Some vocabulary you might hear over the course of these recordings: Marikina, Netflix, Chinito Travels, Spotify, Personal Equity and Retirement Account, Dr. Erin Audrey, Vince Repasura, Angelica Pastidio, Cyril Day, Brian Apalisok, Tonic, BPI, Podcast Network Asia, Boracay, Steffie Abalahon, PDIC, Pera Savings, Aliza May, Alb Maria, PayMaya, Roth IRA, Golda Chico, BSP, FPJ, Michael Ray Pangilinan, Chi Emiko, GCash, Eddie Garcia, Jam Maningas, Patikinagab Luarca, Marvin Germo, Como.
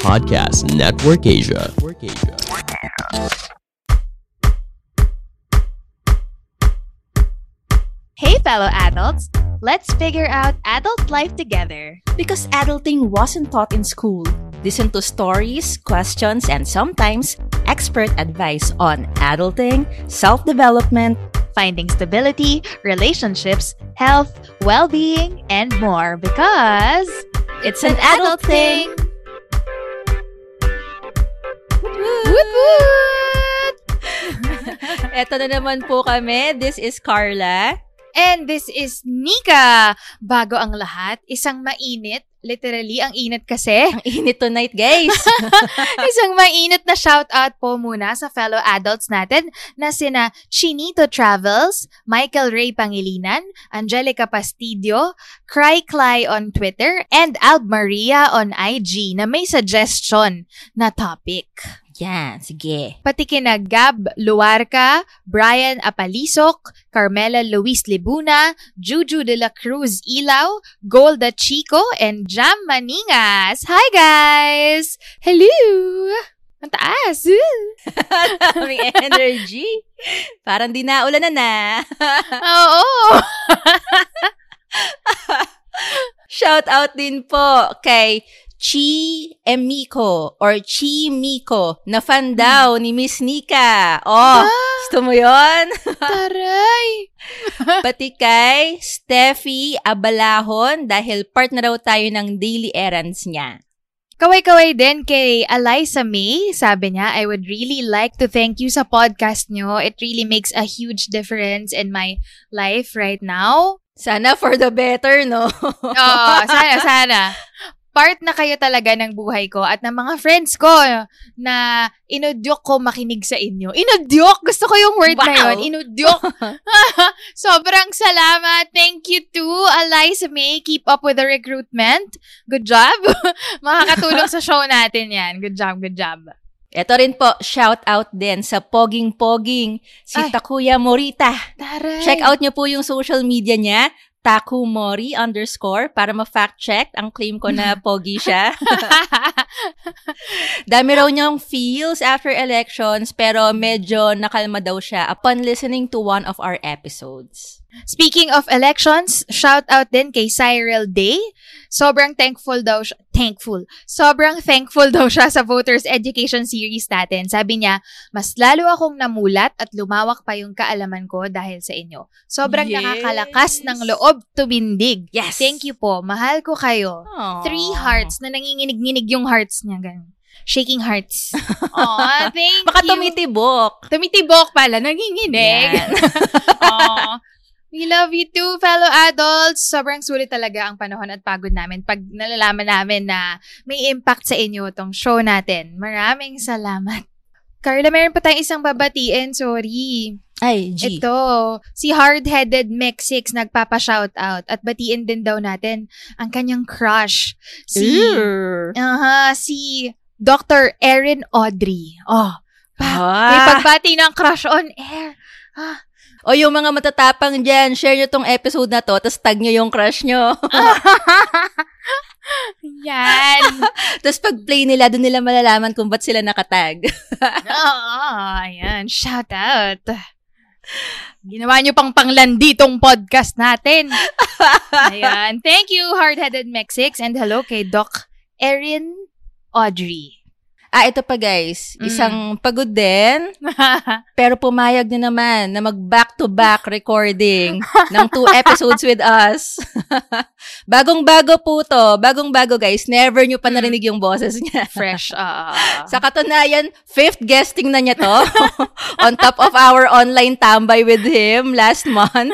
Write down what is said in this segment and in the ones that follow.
Podcast Network Asia. Hey fellow adults, let's figure out adult life together. Because adulting wasn't taught in school. Listen to stories, questions, and sometimes expert advice on adulting, self-development, finding stability, relationships, health, well-being, and more. Because it's an adult thing! Woot woot! Eto na naman po kami. This is Carla. And this is Nika. Bago ang lahat, isang mainit. Literally, ang init kasi. Ang init tonight, guys. Isang mainit na shoutout po muna sa fellow adults natin na sina Chinito Travels, Michael Ray Pangilinan, Angelica Pastidio, CryCly on Twitter, and Alb Maria on IG na may suggestion na topic. Yan, sige. Patikinagab Luarca, Brian Apalisok, Carmela Louis Libuna, Juju de la Cruz Ilao, Golda Chico, and Jam Maningas. Hi guys! Hello! Ang taas! Daming energy. Parang di na ulan na. Oo! Shout out din po kay Chi Emiko or Chi Emiko na fan daw ni Miss Nika. Oh, gusto mo yun? Taray! Pati kay Steffie Abalahon dahil part na raw tayo ng daily errands niya. Kaway-kaway din kay Alyssa May. Sabi niya, I would really like to thank you sa podcast niyo. It really makes a huge difference in my life right now. Sana for the better, no? Oo, sana. Part na kayo talaga ng buhay ko at ng mga friends ko na inudyok ko makinig sa inyo. Inudyok! Gusto ko yung word na yun. Inudyok! Sobrang salamat! Thank you to Aliza May. Keep up with the recruitment. Good job! Makakatulong sa show natin yan. Good job, good job. Ito rin po, shout out din sa poging-poging si Takuya Morita. Taray. Check out niyo po yung social media niya. Takumori_ para ma-fact check ang claim ko na pogi siya. Dami raw niyang feels after elections pero medyo nakalma daw siya upon listening to one of our episodes. Speaking of elections, shout out din kay Cyril Day. Sobrang thankful daw siya sa Voters Education Series natin. Sabi niya, mas lalo akong namulat at lumawak pa yung kaalaman ko dahil sa inyo. Sobrang nakakalakas ng loob tumindig. Yes. Thank you po. Mahal ko kayo. Aww. 3 hearts na nanginginig-nginig yung hearts niya. Ganun. Shaking hearts. Aw, thank you. Baka tumitibok. Tumitibok pala. Nanginginig. Yeah. Aw. We love you too, fellow adults. Sobrang sulit talaga ang panahon at pagod namin pag nalalaman namin na may impact sa inyo itong show natin. Maraming salamat. Carla, mayroon pa tayong isang babatiin. Sorry. Ay, G. Ito, si Hard-Headed Mexics nagpapa-shoutout at batiin din daw natin ang kanyang crush. Si Dr. Erin Audrey. Oh, may pagbati ng crush on air. Ah. O yung mga matatapang dyan, share nyo tong episode na to, tapos tag nyo yung crush nyo. Yan. Tapos pag-play nila, doon nila malalaman kung ba't sila nakatag. Ayan. Shout out. Ginawa nyo pang panglandi tong podcast natin. Ayan. Thank you, Hard-Headed Mexics. And hello kay Doc Erin Audrey. Ah, ito pa guys, isang pagod din, pero pumayag niya naman na mag-back-to-back recording ng 2 episodes with us. Bagong-bago po to. Bagong-bago guys, never nyo pa narinig yung boses niya. Fresh. Sa katunayan, 5th guesting na niya to on top of our online tambay with him last month.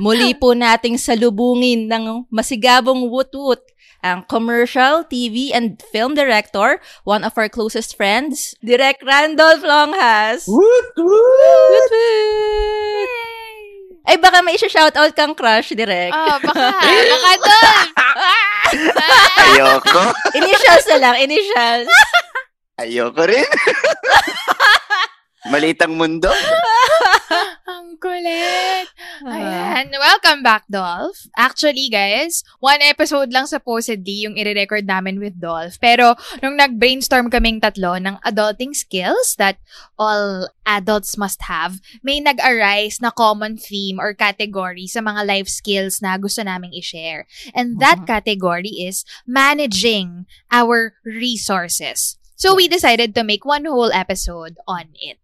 Muli po nating salubungin ng masigabong wut-wut ang commercial, TV, and film director, one of our closest friends, Direc Randolph Longhass. Woot, woot! Woot, woot! Ay, baka may isa-shoutout kang crush, Direc. Oh, baka doon! Ayoko. Initials na lang, initials. Ayoko rin. Malitang mundo. Ang kulit. Ayan. Welcome back, Dolph. Actually, guys, 1 episode lang supposedly yung i-record namin with Dolph. Pero, nung nag-brainstorm kaming tatlo ng adulting skills that all adults must have, may nag-arise na common theme or category sa mga life skills na gusto naming i-share. And that category is managing our resources. So, we decided to make 1 whole episode on it.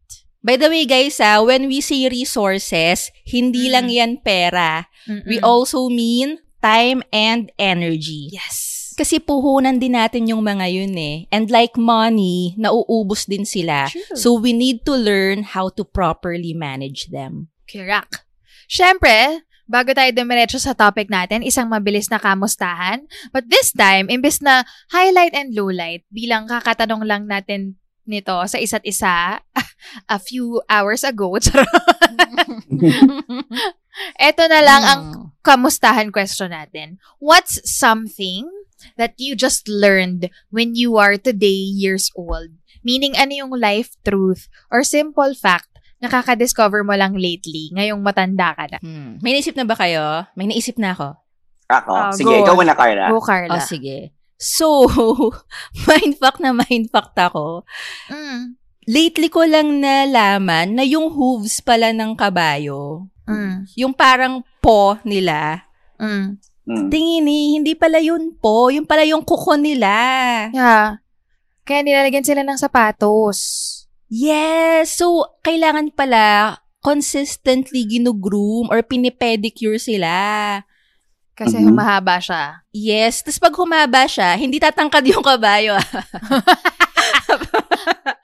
By the way, guys, when we say resources, hindi lang yan pera. We also mean time and energy. Yes. Kasi puhunan din natin yung mga yun eh. And like money, nauubos din sila. True. So, we need to learn how to properly manage them. Correct. Siyempre, bago tayo dumiretso sa topic natin, isang mabilis na kamustahan. But this time, imbes na highlight and lowlight, bilang kakatanong lang natin nito sa isa't isa a few hours ago. Ito na lang ang kamustahan question natin. What's something that you just learned when you are today years old? Meaning, ano yung life truth or simple fact nakaka-discover mo lang lately, ngayong matanda ka na? May naisip na ba kayo? May naisip na ako. Sige, ikaw muna, Carla. Go, Carla. Oh, sige. So, mindfuck ako. Lately ko lang nalaman na yung hooves pala ng kabayo, yung parang paw nila, tingin hindi pala yun paw, yung pala yung kuko nila. Yeah. Kaya nilalagyan sila ng sapatos. Yes! So, kailangan pala consistently ginugroom or pinipedicure sila. Kasi humahaba siya. Yes. Tapos pag humaba siya, hindi tatangkad yung kabayo.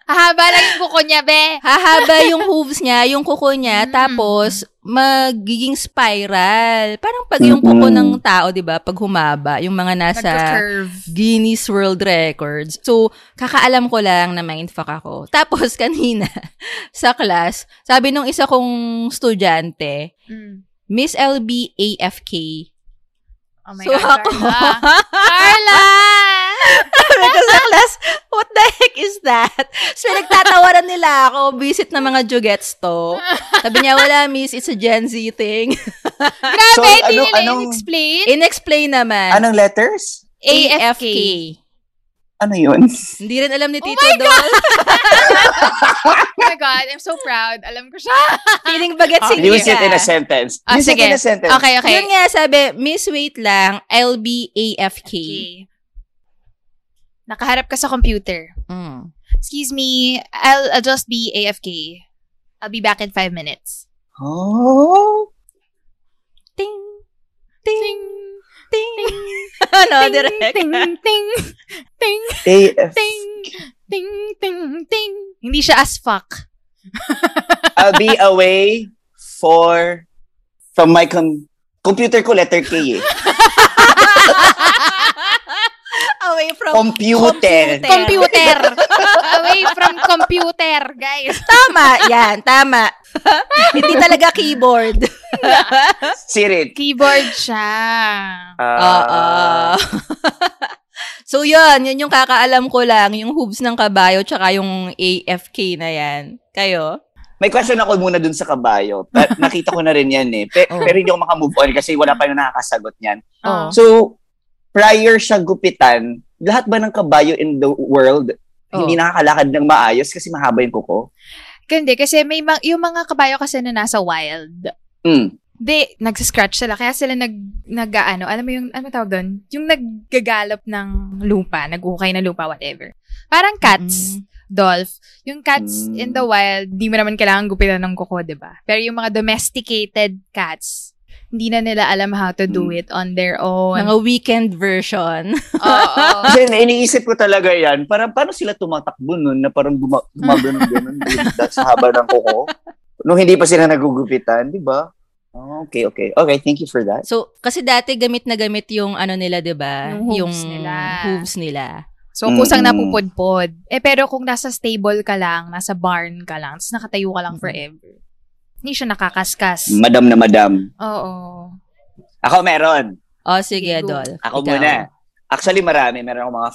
Hahaba lang yung kuko niya, be. Hahaba yung hooves niya, yung kuko niya, tapos magiging spiral. Parang pag yung kuko ng tao, di ba? Pag humaba, yung mga nasa Guinness World Records. So, kakaalam ko lang na mindfuck ako. Tapos, kanina, sa class, sabi nung isa kong estudyante, Miss LB AFK. Oh my God, Carla! Carla! Because sa class, what the heck is that? So, nagtatawaran nila ako, visit na mga jugets to. Sabi niya, wala miss, it's a Gen Z thing. Grabe, hindi nila in-explain? In-explain naman. Anong letters? AFK. Ano yun? Hindi rin alam ni Tito Dol. Oh my God, I'm so proud. Alam ko siya. Feeling bagets si Nika. Use it in a sentence. Use it in a sentence. Okay. Yun nga sabi, miss wait lang, LBAFK. Okay. Nakaharap ka sa computer. Excuse me, I'll just be AFK. I'll be back in 5 minutes. Oh. Ting. Ting. Ting. Ting. Ano, direct? Ting, ting, ting, ting, ting, ting, ting, ting. Hindi siya as fuck. I'll be away from my computer ko, letter K eh. Away from computer. Away from computer, guys. Tama, yan, tama. Hindi talaga keyboard. Sirit. Keyboard siya. So, yun yung kakaalam ko lang. Yung hooves ng kabayo tsaka yung AFK na yan. Kayo? May question ako muna dun sa kabayo. Nakita ko na rin yan eh. Pero hindi ako makamove on kasi wala pa yung nakakasagot niyan. So, prior siya gupitan, lahat ba ng kabayo in the world hindi nakakalakad ng maayos kasi mahaba yung kuko? Hindi, kasi may yung mga kabayo kasi na nasa wild. They, nagsascratch sila. Kaya sila nag-ano, alam mo yung, ano tawag doon? Yung naggagalop ng lupa, nag-ukay na lupa, whatever. Parang cats, Dolph. Yung cats in the wild, di mo naman kailangan gupitan ng kuko, diba? Pero yung mga domesticated cats, hindi na nila alam how to do it on their own. Mga weekend version. Oo. Kasi iniisip ko talaga yan, parang paano sila tumatakbo nun na parang gumagano-ganon sa haba ng kuko? Nung hindi pa sila nagugupitan, di ba? Oh, okay, okay. Okay, thank you for that. So, kasi dati gamit na gamit yung ano nila, di ba? Yung hooves nila. So, kusang napupudpod. Eh, pero kung nasa stable ka lang, nasa barn ka lang, tapos nakatayo ka lang forever. Hindi siya nakakaskas. Madam na madam. Oo. Ako meron. Oh, sige, Adol. Ako ikaw muna. Actually, marami. Meron akong mga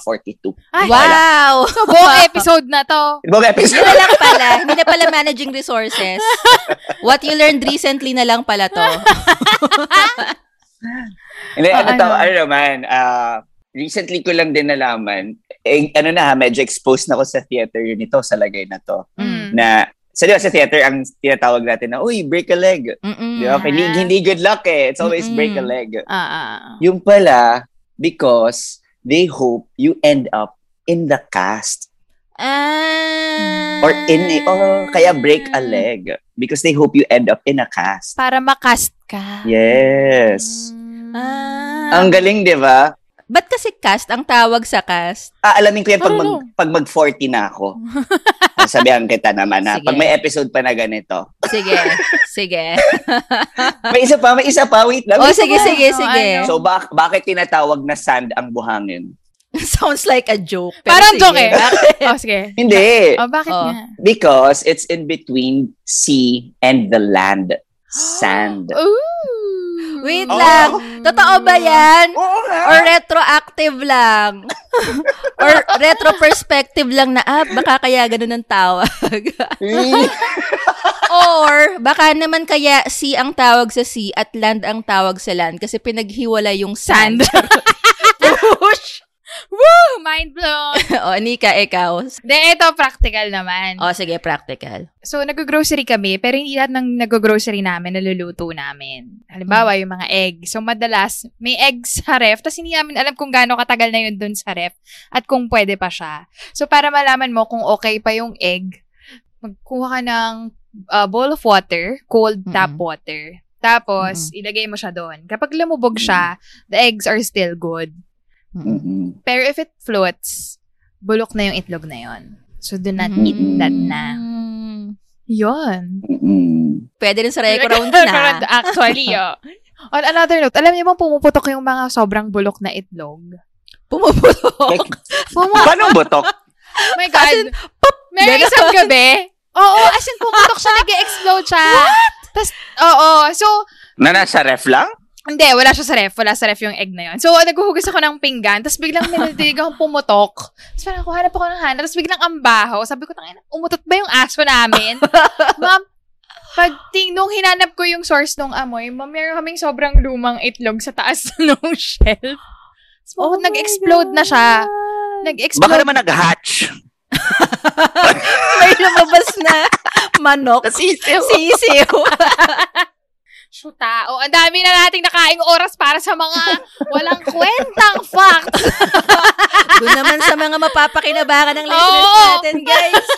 42. Ay, wow! So, buong episode na to. Buong episode. Hindi na lang pala. Hindi na pala managing resources. What you learned recently na lang pala to. Hindi, ano naman, recently ko lang din nalaman, eh, ano na ha, medyo exposed na ako sa theater nito, sa lagay na to. Na, so, diba, sa theater, ang tinatawag natin na, uy, break a leg. Diba? Hindi good luck eh. It's always break a leg. Yung pala, because they hope you end up in the cast. Or in, oh, kaya break a leg. Because they hope you end up in a cast. Para makast ka. Yes. Ang galing, diba? Ba't kasi cast ang tawag sa cast? Ah, alamin ko yan pag mag-40 na ako. Sabihan kita naman na pag may episode pa na ganito. Sige, sige. May isa pa. Wait lang. Oh, sige. So, bakit tinatawag na sand ang buhangin? Sounds like a joke. Parang joke eh. Oh, sige. Hindi. Oh, bakit nga? Because it's in between sea and the land. Sand. Ooh. Wait lang. Totoo ba yan? Or retroactive lang? Or retro-perspective lang na, baka kaya ganun ang tawag. Or, baka naman kaya sea ang tawag sa sea at land ang tawag sa land kasi pinaghiwala yung sand. Push! Woo! Mind blown! O, Nika, ikaw. De, ito, practical naman. O, sige, practical. So, nag-grocery kami, pero hindi lahat ng nag-grocery namin, naluluto namin. Halimbawa, yung mga egg. So, madalas, may eggs sa ref, tapos hindi namin alam kung gaano katagal na yun dun sa ref, at kung pwede pa siya. So, para malaman mo kung okay pa yung egg, magkuha ka ng bowl of water, cold tap water. Tapos, ilagay mo siya doon. Kapag lumubog siya, the eggs are still good. Pero if it floats, bulok na yung itlog na yon. So, do not eat that na. Yun. Pwede rin sa reco-round na. Actually, on another note, alam niyo bang pumuputok yung mga sobrang bulok na itlog? Pumuputok? Paano butok? Oh my God. As in, pop! Meron isang gabi. Oo, as in pumutok siya, nag-explode siya. What? Tas, oo, so... Nasa ref lang? Hindi, wala siya sa ref. Wala sa ref yung egg na yun. So, naghuhugas ako ng pinggan, tapos biglang nilatinig akong pumutok. Tapos parang ako, hanap ako, tapos biglang ambaho. Sabi ko, umutot ba yung aso namin? Ma'am, nung hinanap ko yung source nung amoy, meron kaming sobrang lumang itlog sa taas nung shelf. So, oh nag-explode na siya. Nag-explode. Baka naman nag-hatch. May lumabas na manok. Sisiw. Shoota. O, ang dami na nating nakaing oras para sa mga walang kwentang facts. Doon naman sa mga mapapakinabangan ng listeners natin, guys.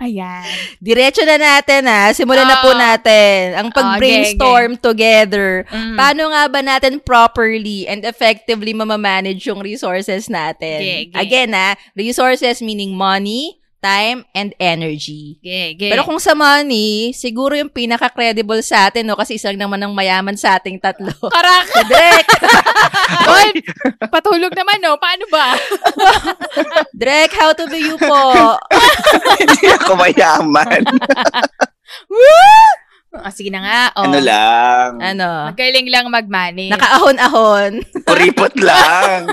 Ayan. Diretso na natin, Simulan na po natin ang pag-brainstorm together. Paano nga ba natin properly and effectively mamamanage yung resources natin? Again, resources meaning money, time, and energy. Pero kung sa money, siguro yung pinaka-credible sa atin, no? Kasi isang naman ang mayaman sa ating tatlo. Karak! Direk! Oy, patulog naman, no? Paano ba? Direk, how to be you po? Hindi ako mayaman. Woo! Sige na nga. Oh. Ano lang? Ano? Magaling lang mag-manage. Nakaahon-ahon. Kuripot lang.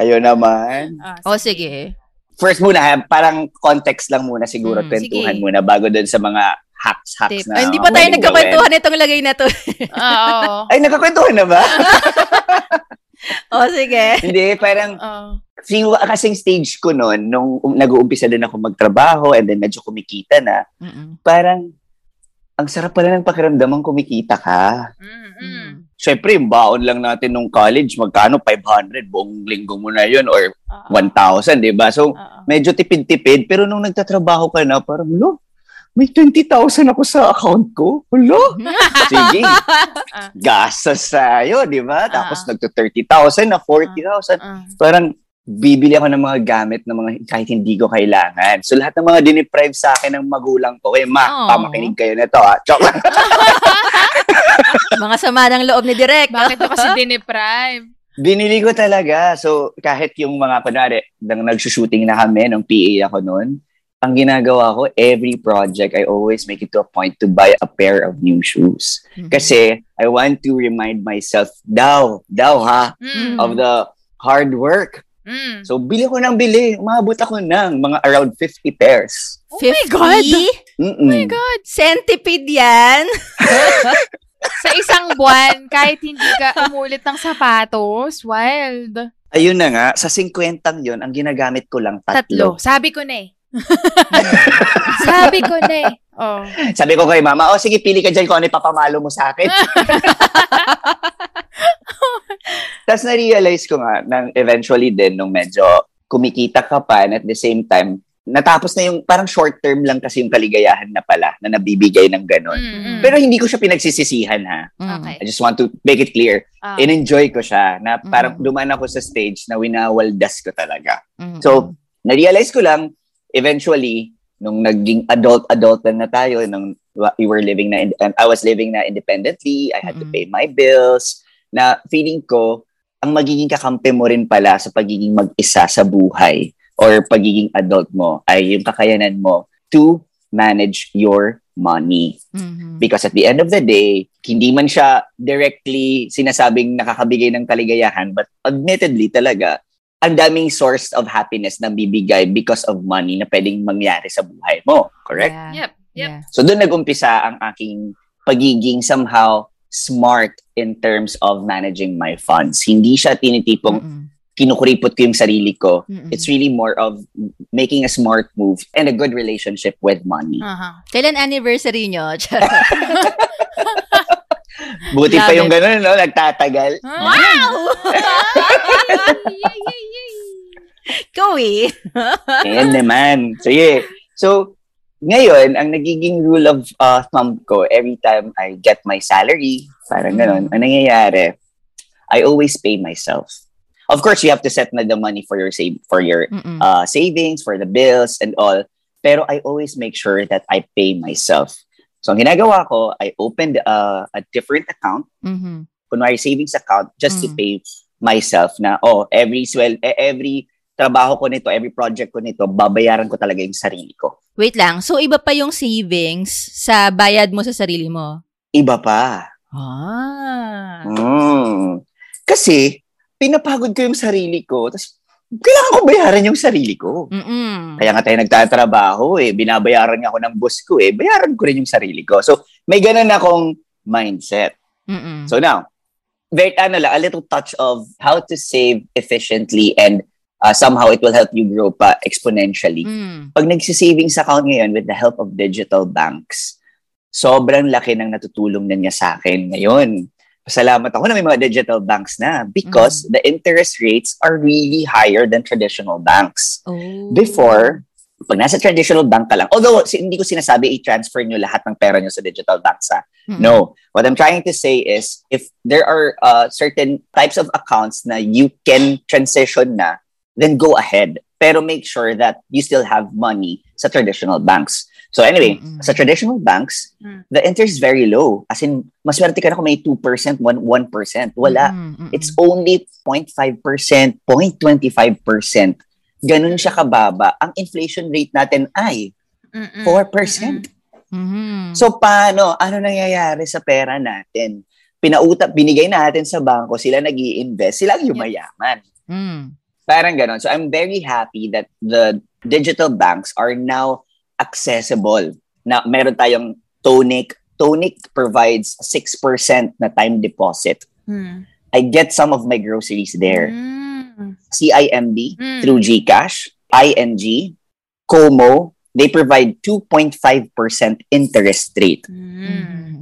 Kayo naman. Sige. First muna, parang context lang muna siguro, kwentuhan muna bago dun sa mga hacks na. Ay, hindi pa tayo nagkakwentuhan itong lagay na to. Ay, nagkakwentuhan na ba? Sige. Hindi, parang kasing stage ko noon, nung nag-uumpisa din ako magtrabaho and then medyo kumikita na, parang ang sarap pala ng pakiramdamang kumikita ka. Siyempre, yung baon lang natin nung college, magkano? 500, buong linggo mo na yun, or 1,000, di ba? So, medyo tipid-tipid. Pero nung nagtatrabaho ka na, parang, lo, may 20,000 ako sa account ko. Lo, sige, gasas sa'yo, di ba? Tapos, nagto-30,000 na 40,000. Parang, bibili ako ng mga gamit na mga kahit hindi ko kailangan. So, lahat ng mga diniprive sa akin ng magulang ko, eh, ma, pamakinig kayo na to, ha? Chok lang. Mga sama ng loob ni Direc. Bakit ko kasi diniprive? Binili ko talaga. So, kahit yung mga, kunwari, nang nagsushooting na kami, nung PA ako noon, ang ginagawa ko, every project, I always make it to a point to buy a pair of new shoes. Kasi, I want to remind myself, of the hard work. So, bili ko ng bili. Umabot ako ng mga around 50 pairs. Oh my God! Oh my God! Centipede yan! Sa isang buwan, kahit hindi ka umulit ng sapatos, wild. Ayun na nga, sa 50 yon ang ginagamit ko lang 3. Sabi ko na eh. Oh. Sabi ko kay mama, sige, pili ka dyan kung ano ipapamalo mo sa akin. Tapos na-realize ko nga, nang eventually din, nung medyo kumikita ka pa, and at the same time, natapos na yung parang short term lang kasi yung kaligayahan na pala, na nabibigay ng ganun. Pero hindi ko siya pinagsisisihan, ha? Okay. I just want to make it clear. In-enjoy ko siya, na parang dumaan ako sa stage na winawaldas ko talaga. So, na-realize ko lang, eventually, nung naging adult na tayo, nung I was living na independently, I had to pay my bills, na feeling ko, ang magiging kakampi mo rin pala sa pagiging mag-isa sa buhay or pagiging adult mo ay yung kakayanan mo to manage your money. Because at the end of the day, hindi man siya directly sinasabing nakakabigay ng kaligayahan, but admittedly talaga, ang daming source of happiness na bibigay because of money na pwedeng mangyari sa buhay mo. Correct? Yeah. So doon nag-umpisa ang aking pagiging somehow smart in terms of managing my funds. Hindi siya tinitipong kinukuripot ko yung sarili ko. It's really more of making a smart move and a good relationship with money. Kailan anniversary nyo? Buti pa yung ganun, no? Nagtatagal. Wow! Go eh! Ayan naman. Sige. So, ngayon, ang nagiging rule of thumb ko, every time I get my salary, parang ganun, ang nangyayari, I always pay myself. Of course, you have to set na the money for your savings, for the bills, and all. Pero I always make sure that I pay myself. So, ang ginagawa ko, I opened a different account, kunwari savings account, just to pay myself na, every trabaho ko nito, every project ko nito, babayaran ko talaga yung sarili ko. Wait lang. So, iba pa yung savings sa bayad mo sa sarili mo? Iba pa. Kasi, pinapagod ko yung sarili ko, tapos, kailangan ko bayaran yung sarili ko. Kaya nga tayo nagtatrabaho, binabayaran ako ng boss ko, bayaran ko rin yung sarili ko. So, may ganun akong mindset. So now, a little touch of how to save efficiently and somehow it will help you grow pa exponentially. Pag nagsisavings account ngayon with the help of digital banks, sobrang laki ng natutulong na niya sa akin ngayon. Pasalamat ako na may mga digital banks na because the interest rates are really higher than traditional banks. Before, pag nasa traditional bank ka lang, although hindi ko sinasabi i-transfer nyo lahat ng pera nyo sa digital banks. No. What I'm trying to say is if there are certain types of accounts na you can transition na, then go ahead. Pero make sure that you still have money sa traditional banks. So anyway, sa traditional banks, the interest is very low. As in, maswerte ka na kung may 2%, 1%. Wala. It's only 0.5%, 0.25%. Ganun siya kababa. Ang inflation rate natin ay 4%. So paano? Ano nangyayari sa pera natin? Binigay natin sa banko, sila nag-i-invest, sila ang yumayaman. Parang ganon. So, I'm very happy that the digital banks are now accessible. Na meron tayong Tonic. Tonic provides 6% na time deposit. I get some of my groceries there. CIMB through GCash, ING, Como, they provide 2.5% interest rate. Mm.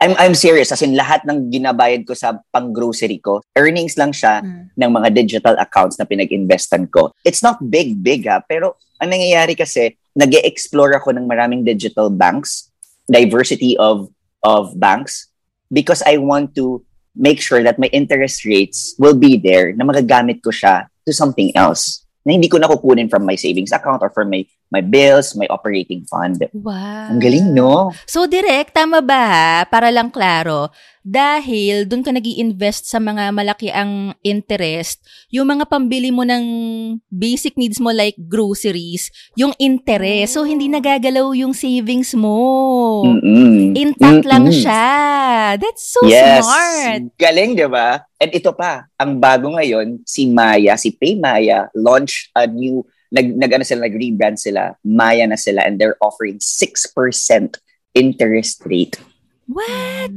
I'm serious. As in, lahat ng ginabayad ko sa pang-grocery ko, earnings lang siya ng mga digital accounts na pinag-investan ko. It's not big ha, pero ang nangyayari kasi, nag-e-explore ako ng maraming digital banks, diversity of banks, because I want to make sure that my interest rates will be there na magagamit ko siya to something else na hindi ko nakukunin from my savings account or from my bills, my operating fund. Wow. Ang galing, no? So, Direk, tama ba ha? Para lang klaro, dahil doon ka nag-i-invest sa mga malaki ang interest, yung mga pambili mo ng basic needs mo like groceries, yung interest, so hindi nagagalaw yung savings mo. Mm-mm. Intact lang siya. That's so smart. Galing, di ba? And ito pa, ang bago ngayon, si PayMaya, launched a new, nag-rebrand sila, Maya na sila, and they're offering 6% interest rate. What?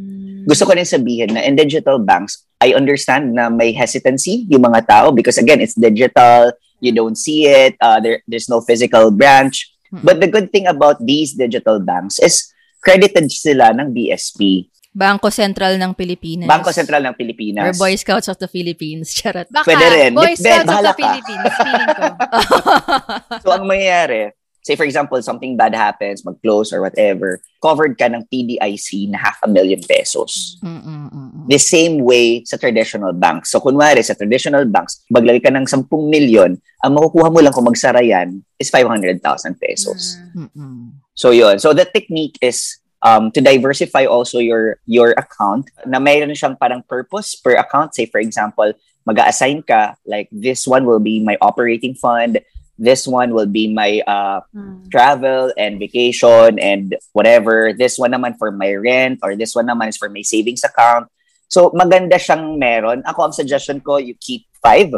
Gusto ko rin sabihin na in digital banks, I understand na may hesitancy yung mga tao because again, it's digital, you don't see it, there's no physical branch. But the good thing about these digital banks is credited sila ng BSP. Bangko Sentral ng Pilipinas. Bangko Sentral ng Pilipinas. Or Boy Scouts of the Philippines. Charot. Baka, pwede rin. Boy Scouts of the Philippines. Feeling ko. So, ang mangyayari, say for example, something bad happens, mag-close or whatever, covered ka ng PDIC na 500,000 pesos. The same way sa traditional banks. So, kunwari, sa traditional banks, maglagay ka ng 10 million, ang makukuha mo lang kung magsara yan is 500,000 pesos. So, yun. So, the technique is to diversify also your account na mayroon siyang parang purpose per account. Say for example, mag-a-assign ka, like this one will be my operating fund, this one will be my travel and vacation and whatever, this one naman for my rent, or this one naman is for my savings account. So maganda siyang meron. Ako, ang suggestion ko, you keep 5.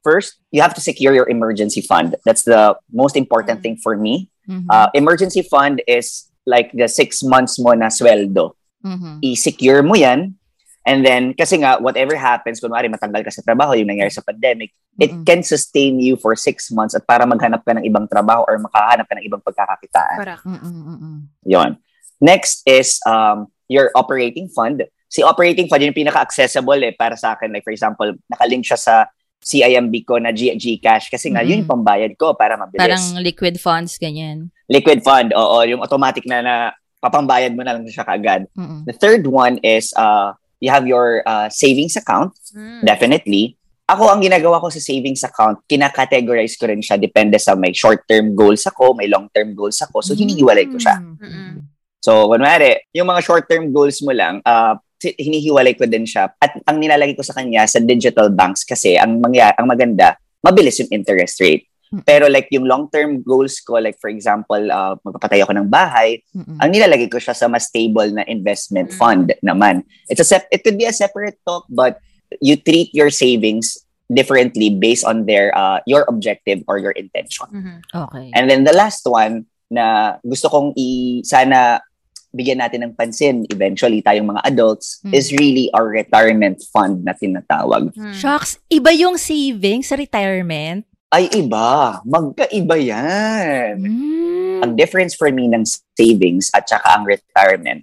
First, you have to secure your emergency fund. That's the most important thing for me. Emergency fund is like the 6 months mo na sweldo. I-secure mo yan. And then, kasi nga, whatever happens, kunwari matanggal ka sa trabaho, yung nangyari sa pandemic, it can sustain you for 6 months at para maghanap ka ng ibang trabaho or makahanap ka ng ibang pagkakakitaan. Correct. Yun. Next is your operating fund. Si operating fund, yun yung pinaka-accessible para sa akin. Like for example, nakalink siya sa CIMB ko na GCash kasi nga yun yung pambayad ko para mabilis. Parang liquid funds, ganyan. Liquid fund, oo. Yung automatic na papambayad mo na lang siya kaagad. The third one is you have your savings account, definitely. Ako, ang ginagawa ko sa savings account, kinakategorize ko rin siya depende sa may short-term goals ako, may long-term goals ako. So, hinihiwalay ko siya. So, kunwari, yung mga short-term goals mo lang, hinihiwalay ko din siya. At ang nilalagay ko sa kanya sa digital banks kasi ang maganda, mabilis yung interest rate. Pero like yung long-term goals ko, like for example, magpapatay ako ng bahay, ang nilalagay ko siya sa mas stable na investment fund naman. It could be a separate talk, but you treat your savings differently based on their your objective or your intention. Okay. And then the last one na gusto kong sana bigyan natin ng pansin, eventually tayong mga adults, is really our retirement fund na tinatawag. Shocks, iba yung savings sa retirement? Ay, iba. Magkaiba yan. Ang difference for me ng savings at saka ang retirement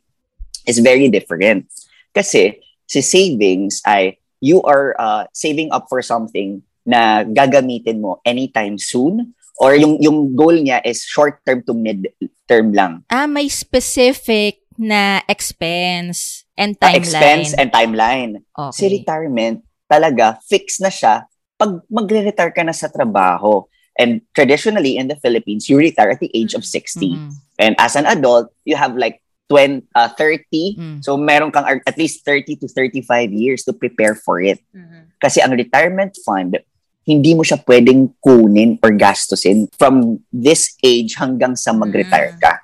is very different. Kasi si savings ay you are saving up for something na gagamitin mo anytime soon, or yung goal niya is short-term to mid-term lang. Ah, may specific na expense and timeline. Expense and timeline. Okay. Si retirement, talaga, fix na siya pag magre-retire ka na sa trabaho. And traditionally, in the Philippines, you retire at the age of 60. And as an adult, you have like 30. So, meron kang at least 30 to 35 years to prepare for it. Kasi ang retirement fund, hindi mo siya pwedeng kunin or gastusin from this age hanggang sa mag-retire ka.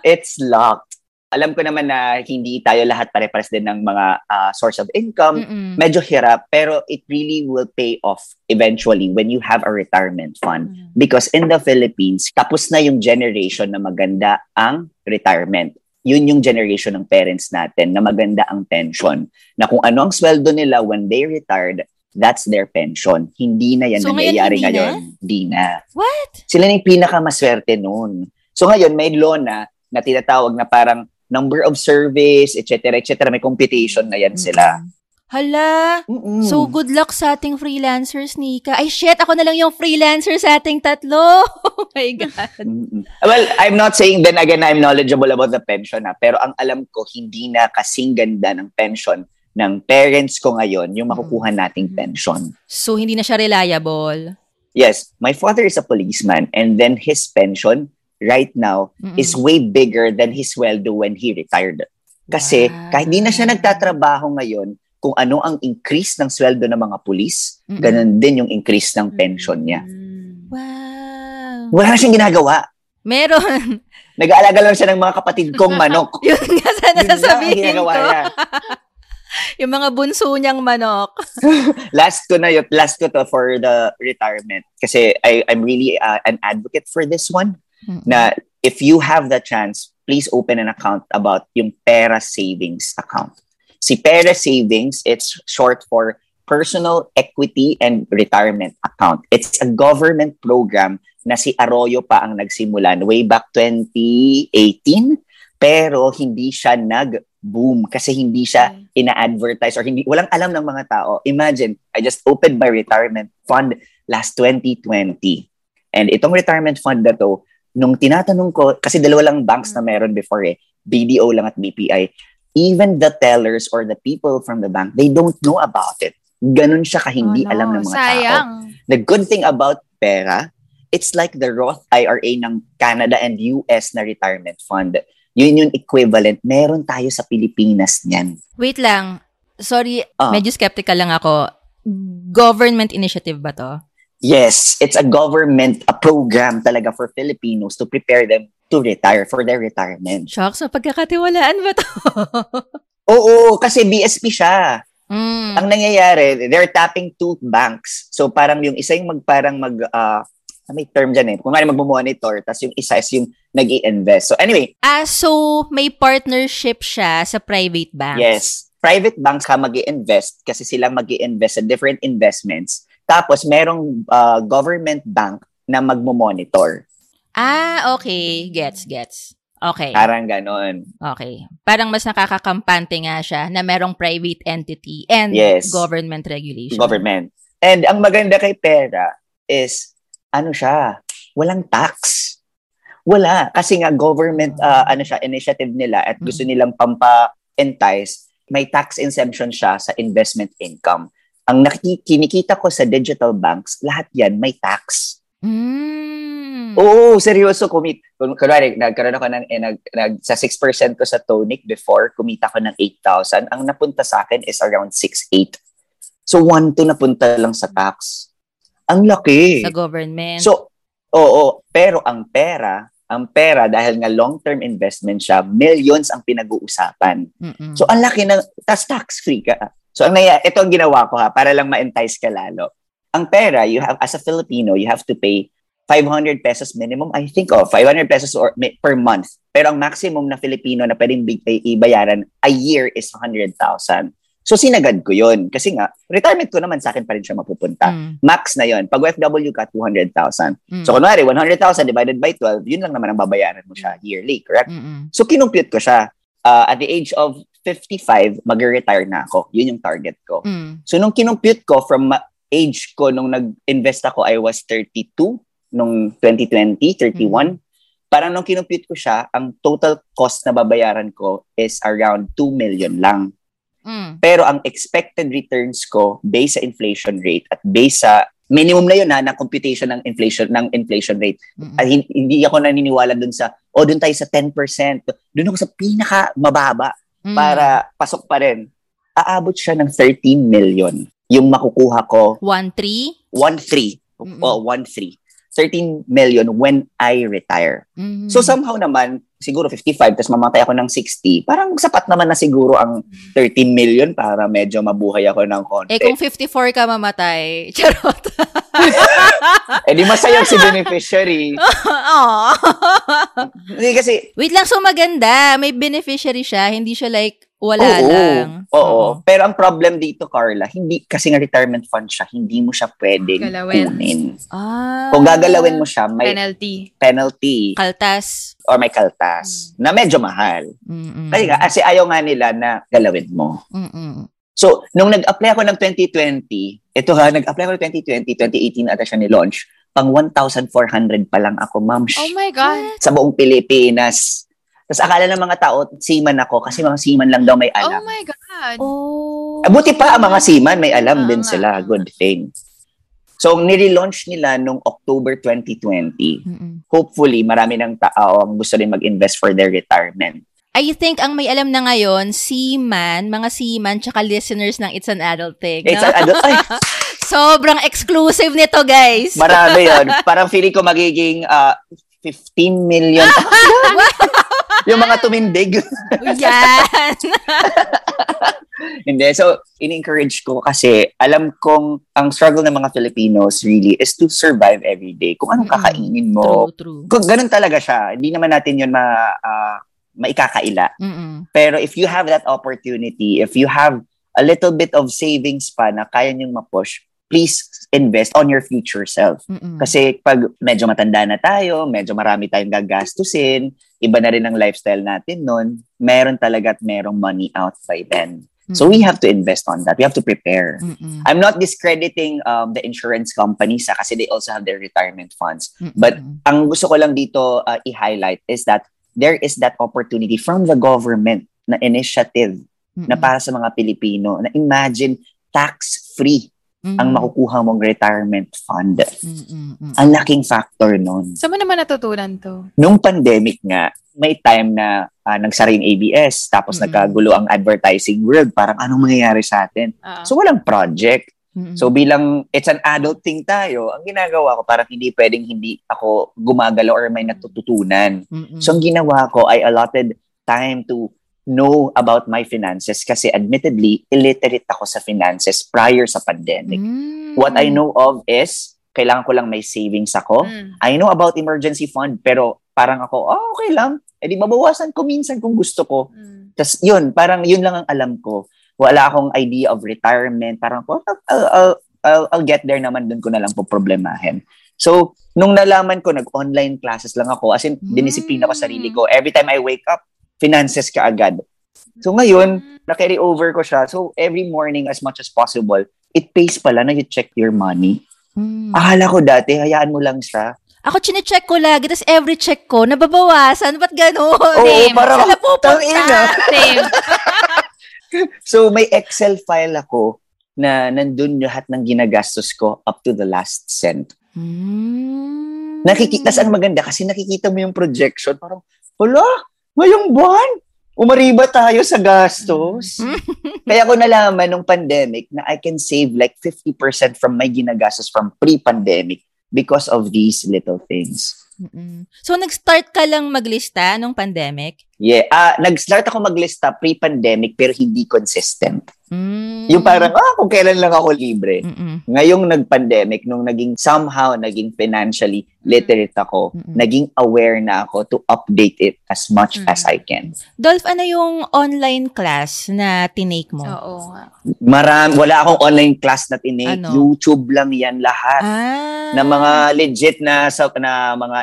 It's locked. Alam ko naman na hindi tayo lahat pare-pares din ng mga source of income. Medyo hirap, pero it really will pay off eventually when you have a retirement fund. Because in the Philippines, tapos na yung generation na maganda ang retirement. Yun yung generation ng parents natin na maganda ang pension. Na kung ano ang sweldo nila when they retired, that's their pension. Hindi na yan so, nangyayari ngayon. Hindi na. What? Sila na yung pinakamaswerte noon. So ngayon, may law na tinatawag na parang number of service, etc., etc. May computation na yan sila. Hala! Mm-mm. So good luck sa ating freelancers, Nika. Ay shit, ako na lang yung freelancer sa ating tatlo. Oh my God. Mm-mm. Well, I'm not saying then again I'm knowledgeable about the pension. Pero ang alam ko, hindi na kasing ganda ng pension ng parents ko ngayon yung makukuha nating pension. So, hindi na siya reliable? Yes. My father is a policeman and then his pension right now is way bigger than his sweldo when he retired. Kasi, kahit hindi na siya nagtatrabaho ngayon, kung ano ang increase ng sweldo ng mga pulis, ganun din yung increase ng pension niya. Wow. Wala na siyang ginagawa. Meron. Nag-aalaga lang siya ng mga kapatid kong manok. Yun nga sana sasabihin ko. Yung mga bunso niyang manok. last ko to for the retirement. Kasi I'm really an advocate for this one. Mm-hmm. Na if you have the chance, please open an account about yung Pera Savings account. Si Pera Savings, it's short for Personal Equity and Retirement Account. It's a government program na si Arroyo pa ang nagsimulan way back 2018. Pero hindi siya nag-boom kasi hindi siya ina-advertise or hindi, walang alam ng mga tao. Imagine, I just opened my retirement fund last 2020. And itong retirement fund na to, nung tinatanong ko, kasi dalawa lang banks na meron before BDO lang at BPI, even the tellers or the people from the bank, they don't know about it. Ganun siya kahindi alam ng mga sayang. Tao. The good thing about Pera, it's like the Roth IRA ng Canada and US na retirement fund. Yun yung equivalent. Meron tayo sa Pilipinas niyan. Wait lang. Sorry, medyo skeptical lang ako. Government initiative ba to? Yes. It's a program talaga for Filipinos to prepare them to retire, for their retirement. Shocks, mapagkakatiwalaan ba to? Oo, kasi BSP siya. Ang nangyayari, they're tapping two banks. So parang yung isa yung may term dyan kung ano mag-monitor, tas yung isa is yung nag-i-invest. So anyway. So may partnership siya sa private banks? Yes. Private banks ka mag-i-invest kasi sila mag-i-invest sa different investments. Tapos merong government bank na mag-monitor. Okay. Gets. Okay. Parang ganon. Okay. Parang mas nakakakampante nga siya na merong private entity and government regulation. Government. And ang maganda kay Pera is walang tax. Wala. Kasi nga, government, initiative nila at gusto nilang pampa-entice, may tax exemption siya sa investment income. Ang kinikita ko sa digital banks, lahat yan may tax. Oo, seryoso. Kunwari, nagkaroon ako sa 6% ko sa Tonic before, kumita ko ng 8,000. Ang napunta sa akin is around 6,800. So, 1,200 napunta lang sa tax. Ang laki. Sa government. So, oo. Pero ang pera dahil nga long-term investment siya, millions ang pinag-uusapan. So, ang laki ng tax-free ka. So, ito ang ginawa ko para lang ma-entice ka lalo. Ang pera, you have, as a Filipino, you have to pay 500 pesos minimum, I think, 500 pesos per month. Pero ang maximum na Filipino na pwedeng ibayaran a year is 100,000. So, sinagad ko yun. Kasi nga, retirement ko naman sa akin pa rin siya mapupunta. Max na yun. Pag OFW ka, 200,000. So, kunwari, 100,000 divided by 12, yun lang naman ang babayaran mo siya yearly, correct? So, kinumpute ko siya. At the age of 55, mag-retire na ako. Yun yung target ko. So, nung kinumpute ko from age ko, nung nag-invest ako, I was 32, nung 2020, 31. Parang nung kinumpute ko siya, ang total cost na babayaran ko is around 2 million lang. Pero ang expected returns ko based sa inflation rate at based sa minimum na yun na computation ng inflation rate. At hindi ako naniniwala dun sa dun tayo sa 10%. Dun ako sa pinaka mababa para pasok pa rin. Aabot siya ng 13 million. Yung makukuha ko 13 million when I retire. So somehow naman, siguro 55, tapos mamatay ako ng 60, parang sapat naman na siguro ang 13 million para medyo mabuhay ako ng konti. Kung 54 ka mamatay, charot. Di masayang si beneficiary. Hindi kasi... Wait lang, so maganda. May beneficiary siya. Hindi siya like, wala lang. Oo. So, pero ang problem dito, Carla, hindi kasi nga retirement fund siya, hindi mo siya pwedeng kunin. Ah, kung gagalawin mo siya, may penalty. Kaltas. Or may kaltas. Na medyo mahal. Mm-mm. Kasi ayaw nga nila na galawin mo. Mm-mm. So, nung nag-apply ako ng 2020, ito ha, nag-apply ako ng 2020, 2018 ata siya ni-launch, pang 1,400 pa lang ako, ma'am. Oh my God. Sa buong Pilipinas. Tapos akala ng mga tao, seaman ako kasi mga seaman lang daw may alam. Oh my God. Oh. Buti pa ang mga seaman, may alam din sila. Good thing. So, nire-launch nila nung October 2020. Mm-mm. Hopefully, marami ng tao ang gusto rin mag-invest for their retirement. I think ang may alam na ngayon, seaman, mga seaman, tsaka listeners ng It's an Adult Thing. No? It's an Adult Thing. Sobrang exclusive nito, guys. Marami yun. Parang feeling ko magiging 15 million. Yung mga tumindig. Yan. Hindi. So, in-encourage ko kasi alam kong ang struggle ng mga Filipinos really is to survive every day. Kung anong kakainin mo. True, true. Kung ganun talaga siya. Hindi naman natin yun maikakaila. Mm-mm. Pero if you have that opportunity, if you have a little bit of savings pa na kaya niyong ma-push, please invest on your future self. Mm-mm. Kasi pag medyo matanda na tayo, medyo marami tayong gagastusin, iba na rin ang lifestyle natin nun, meron talaga at merong money out by then. Mm-mm. So we have to invest on that. We have to prepare. Mm-mm. I'm not discrediting the insurance companies kasi they also have their retirement funds. Mm-mm. But ang gusto ko lang dito i-highlight is that there is that opportunity from the government na initiative mm-mm. na para sa mga Pilipino, na imagine tax-free mm-mm. ang makukuha mong retirement fund. Mm-mm. Ang laking factor nun. Saan mo naman natutunan to? Nung pandemic nga, may time na nagsara yung ABS, tapos mm-mm. nagkagulo ang advertising world, parang anong mangyayari sa atin? Uh-huh. So walang project. Mm-mm. So bilang It's an Adult Thing tayo, ang ginagawa ko parang hindi pwedeng hindi ako gumagalaw or may natututunan. Mm-mm. So ang ginawa ko, I allotted time to know about my finances kasi admittedly, illiterate ako sa finances prior sa pandemic. Mm. What I know of is, kailangan ko lang may savings ako. Mm. I know about emergency fund, pero parang ako, okay lang. Eh di mabawasan ko minsan kung gusto ko. Mm. Tapos yun, parang yun lang ang alam ko. Wala akong idea of retirement. Parang ako, I'll get there naman, dun ko na lang po problemahin. So, nung nalaman ko, nag-online classes lang ako. As in, dinisiplina ko sarili ko. Every time I wake up, finances ka agad. So ngayon, na-carry over ko siya. So every morning, as much as possible, it pays pala na you check your money. Mm. Akala ko dati, hayaan mo lang siya. Ako, chine-check ko lagi. Tapos every check ko, nababawasan. Ba't ganun? Oo, parang, tangina. So may Excel file ako na nandun lahat ng ginagastos ko up to the last cent. Mm. Nakikita, ang maganda kasi nakikita mo yung projection. Parang, hala? Ngayong buwan, umariba tayo sa gastos. Kaya ko nalaman nung pandemic na I can save like 50% from my ginagastos from pre-pandemic because of these little things. Mm-mm. So, nag-start ka lang maglista nung pandemic? Yeah. Nag-start ako maglista pre-pandemic pero hindi consistent. Mm-mm. Yung parang, kung kailan lang ako libre. Mm-mm. Ngayong nag-pandemic, nung naging financially literate ako, mm-mm. naging aware na ako to update it as much mm-mm. as I can. Dolph, ano yung online class na tinake mo? Oo. Wala akong online class na tinake. Ano? YouTube lang yan lahat. Ah. Na mga legit na mga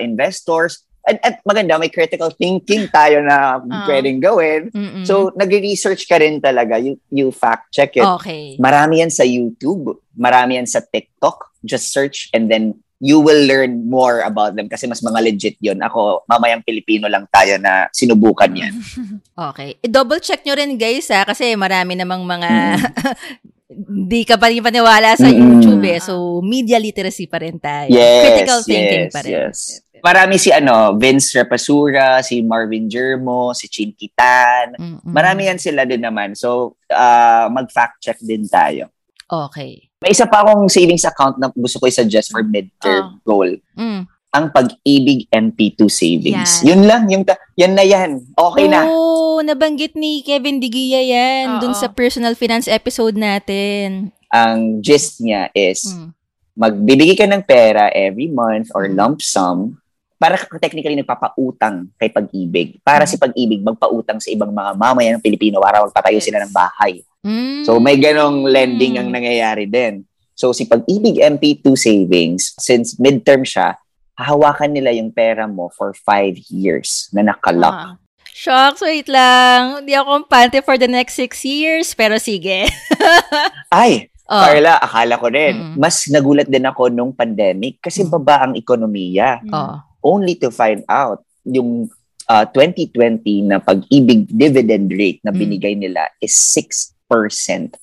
investors. At maganda, may critical thinking tayo na pwedeng gawin. Mm-mm. So, nag-research ka rin talaga. You fact-check it. Okay. Marami yan sa YouTube. Marami yan sa TikTok. Just search and then you will learn more about them kasi mas mga legit yun. Ako, mamayang Pilipino lang tayo na sinubukan yan. Okay. Double-check nyo rin, guys, kasi marami namang mga... Di ka pa rin paniwala sa YouTube eh. So, media literacy pa rin tayo. Yes, critical thinking pa rin. Yes. Marami si Vince Repasura, si Marvin Germo, si Chin Kitan. Mm-hmm. Marami yan sila din naman. So, mag-fact check din tayo. Okay. May isa pa akong savings account na gusto ko i-suggest for midterm goal. Mm. Ang Pag-ibig MP2 savings. Yan. Yun lang. Yan na yan. Okay na. Oo, nabanggit ni Kevin Digia yan dun sa personal finance episode natin. Ang gist niya is magbibigay ka ng pera every month or lump sum para technically nagpapautang kay Pag-ibig. Para si Pag-ibig magpautang sa ibang mga mamayan ng Pilipino para magpatayo sila ng bahay. So may ganong lending ang nangyayari din. So si Pag-ibig MP2 savings, since midterm siya, hahawakan nila yung pera mo for 5 years na nakalock. Shocks, wait lang. Hindi ako kumpante for the next 6 years, pero sige. Ay, Carla, akala ko rin. Mas nagulat din ako nung pandemic kasi baba ang ekonomiya. Only to find out, yung 2020 na Pag-ibig dividend rate na binigay nila is 6%. 6.2?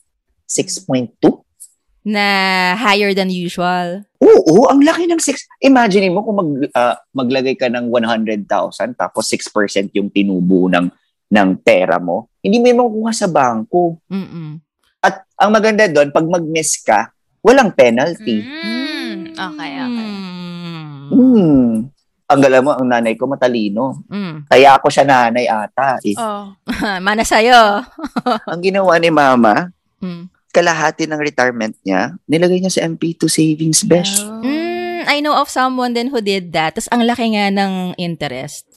Na higher than usual. Oo, ang laki ng 6. Imagine mo kung maglagay ka ng 100,000 tapos 6% yung tinubo ng pera mo. Hindi mo makukuha sa bangko. At ang maganda doon, pag mag-miss ka, walang penalty. Okay. Ang gala mo, ang nanay ko matalino. Kaya ako siya nanay ata. Mana sa'yo. Ang ginawa ni mama, kalahati ng retirement niya, nilagay niya sa MP2 savings besh. I know of someone then who did that. Tapos ang laki nga ng interest.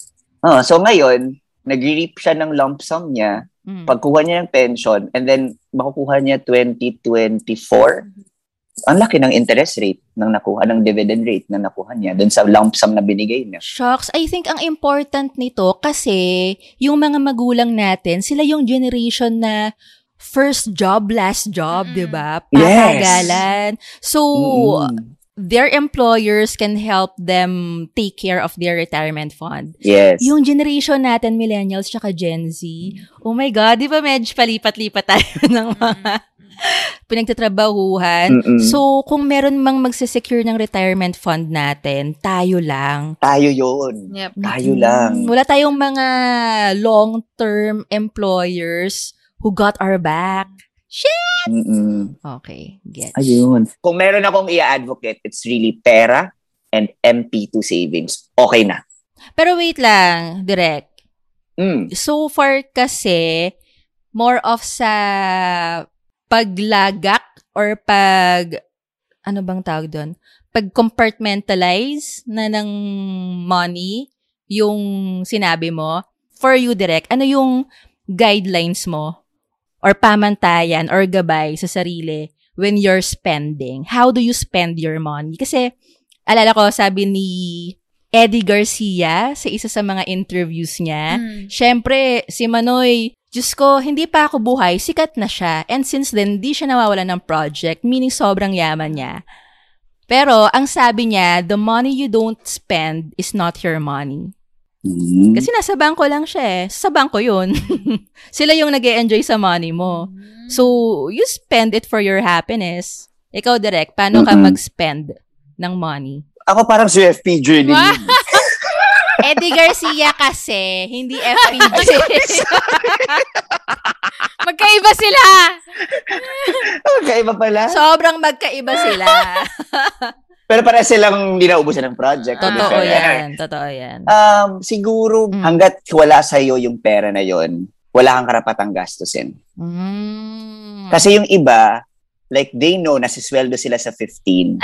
So ngayon, nag-reap siya ng lump sum niya, pagkuha niya ng pension, and then makukuha niya 2024. Ang laki ng interest rate ng nakuha, ng dividend rate na nakuha niya dun sa lump sum na binigay niya. Shocks, I think ang important nito kasi yung mga magulang natin, sila yung generation na first job, last job, diba? Pakagalan. Yes. So, their employers can help them take care of their retirement fund. Yes. Yung generation natin, millennials tsaka Gen Z, oh my God, di ba medyo palipat-lipat tayo ng mga pinagtatrabahuhan. So, kung meron mang magsisecure ng retirement fund natin, tayo lang. Tayo yun. Yep. Tayo lang. Wala tayong mga long-term employers who got our back. Shit! Okay. Get. Ayun. Kung meron akong i-advocate, it's really pera and MP2 savings. Okay na. Pero wait lang, Direk. So far kasi, more of sa paglagak or pag, ano bang tawag doon? Pag-compartmentalize na ng money, yung sinabi mo. For you, Direk, ano yung guidelines mo or pamantayan or gabay sa sarili when you're spending? How do you spend your money? Kasi, alala ko, sabi ni Eddie Garcia sa isa sa mga interviews niya, syempre, si Manoy, Diyos ko, hindi pa ako buhay, sikat na siya. And since then, hindi siya nawawala ng project, meaning sobrang yaman niya. Pero, ang sabi niya, the money you don't spend is not your money. Kasi nasa bangko lang siya eh. Sa bangko yun. Sila yung nag-e-enjoy sa money mo. So, you spend it for your happiness. Ikaw, Direk, paano ka mag-spend ng money? Ako parang si FPJ din. Eddie Garcia kasi, hindi FPJ. Magkaiba sila. Magkaiba pala. Sobrang magkaiba sila. Pero para silang hindi naubusan ng project. Totoo yan. Totoo yan. Siguro, hanggat wala sa'yo yung pera na yon, wala kang karapatang gastusin. Kasi yung iba, like they know, nasisweldo sila sa 15.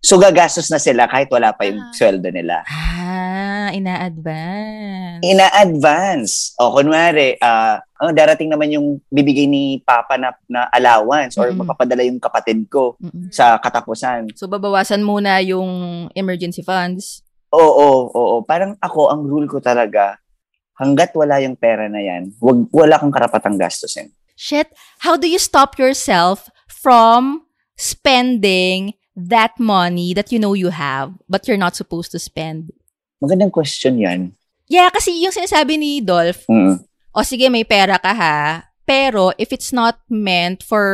So, gagastos na sila kahit wala pa yung sweldo nila. Ina-advance. Ina-advance. O, kunwari, darating naman yung bibigay ni Papa na allowance or mapapadala yung kapatid ko sa katapusan. So, babawasan muna yung emergency funds? Oo. Parang ako, ang rule ko talaga, hanggat wala yung pera na yan, wala kang karapatang gastusin. Shit, how do you stop yourself from spending that money that you know you have but you're not supposed to spend? Magandang question yan. Yeah, kasi yung sinasabi ni Dolph, o sige, may pera ka ha, pero if it's not meant for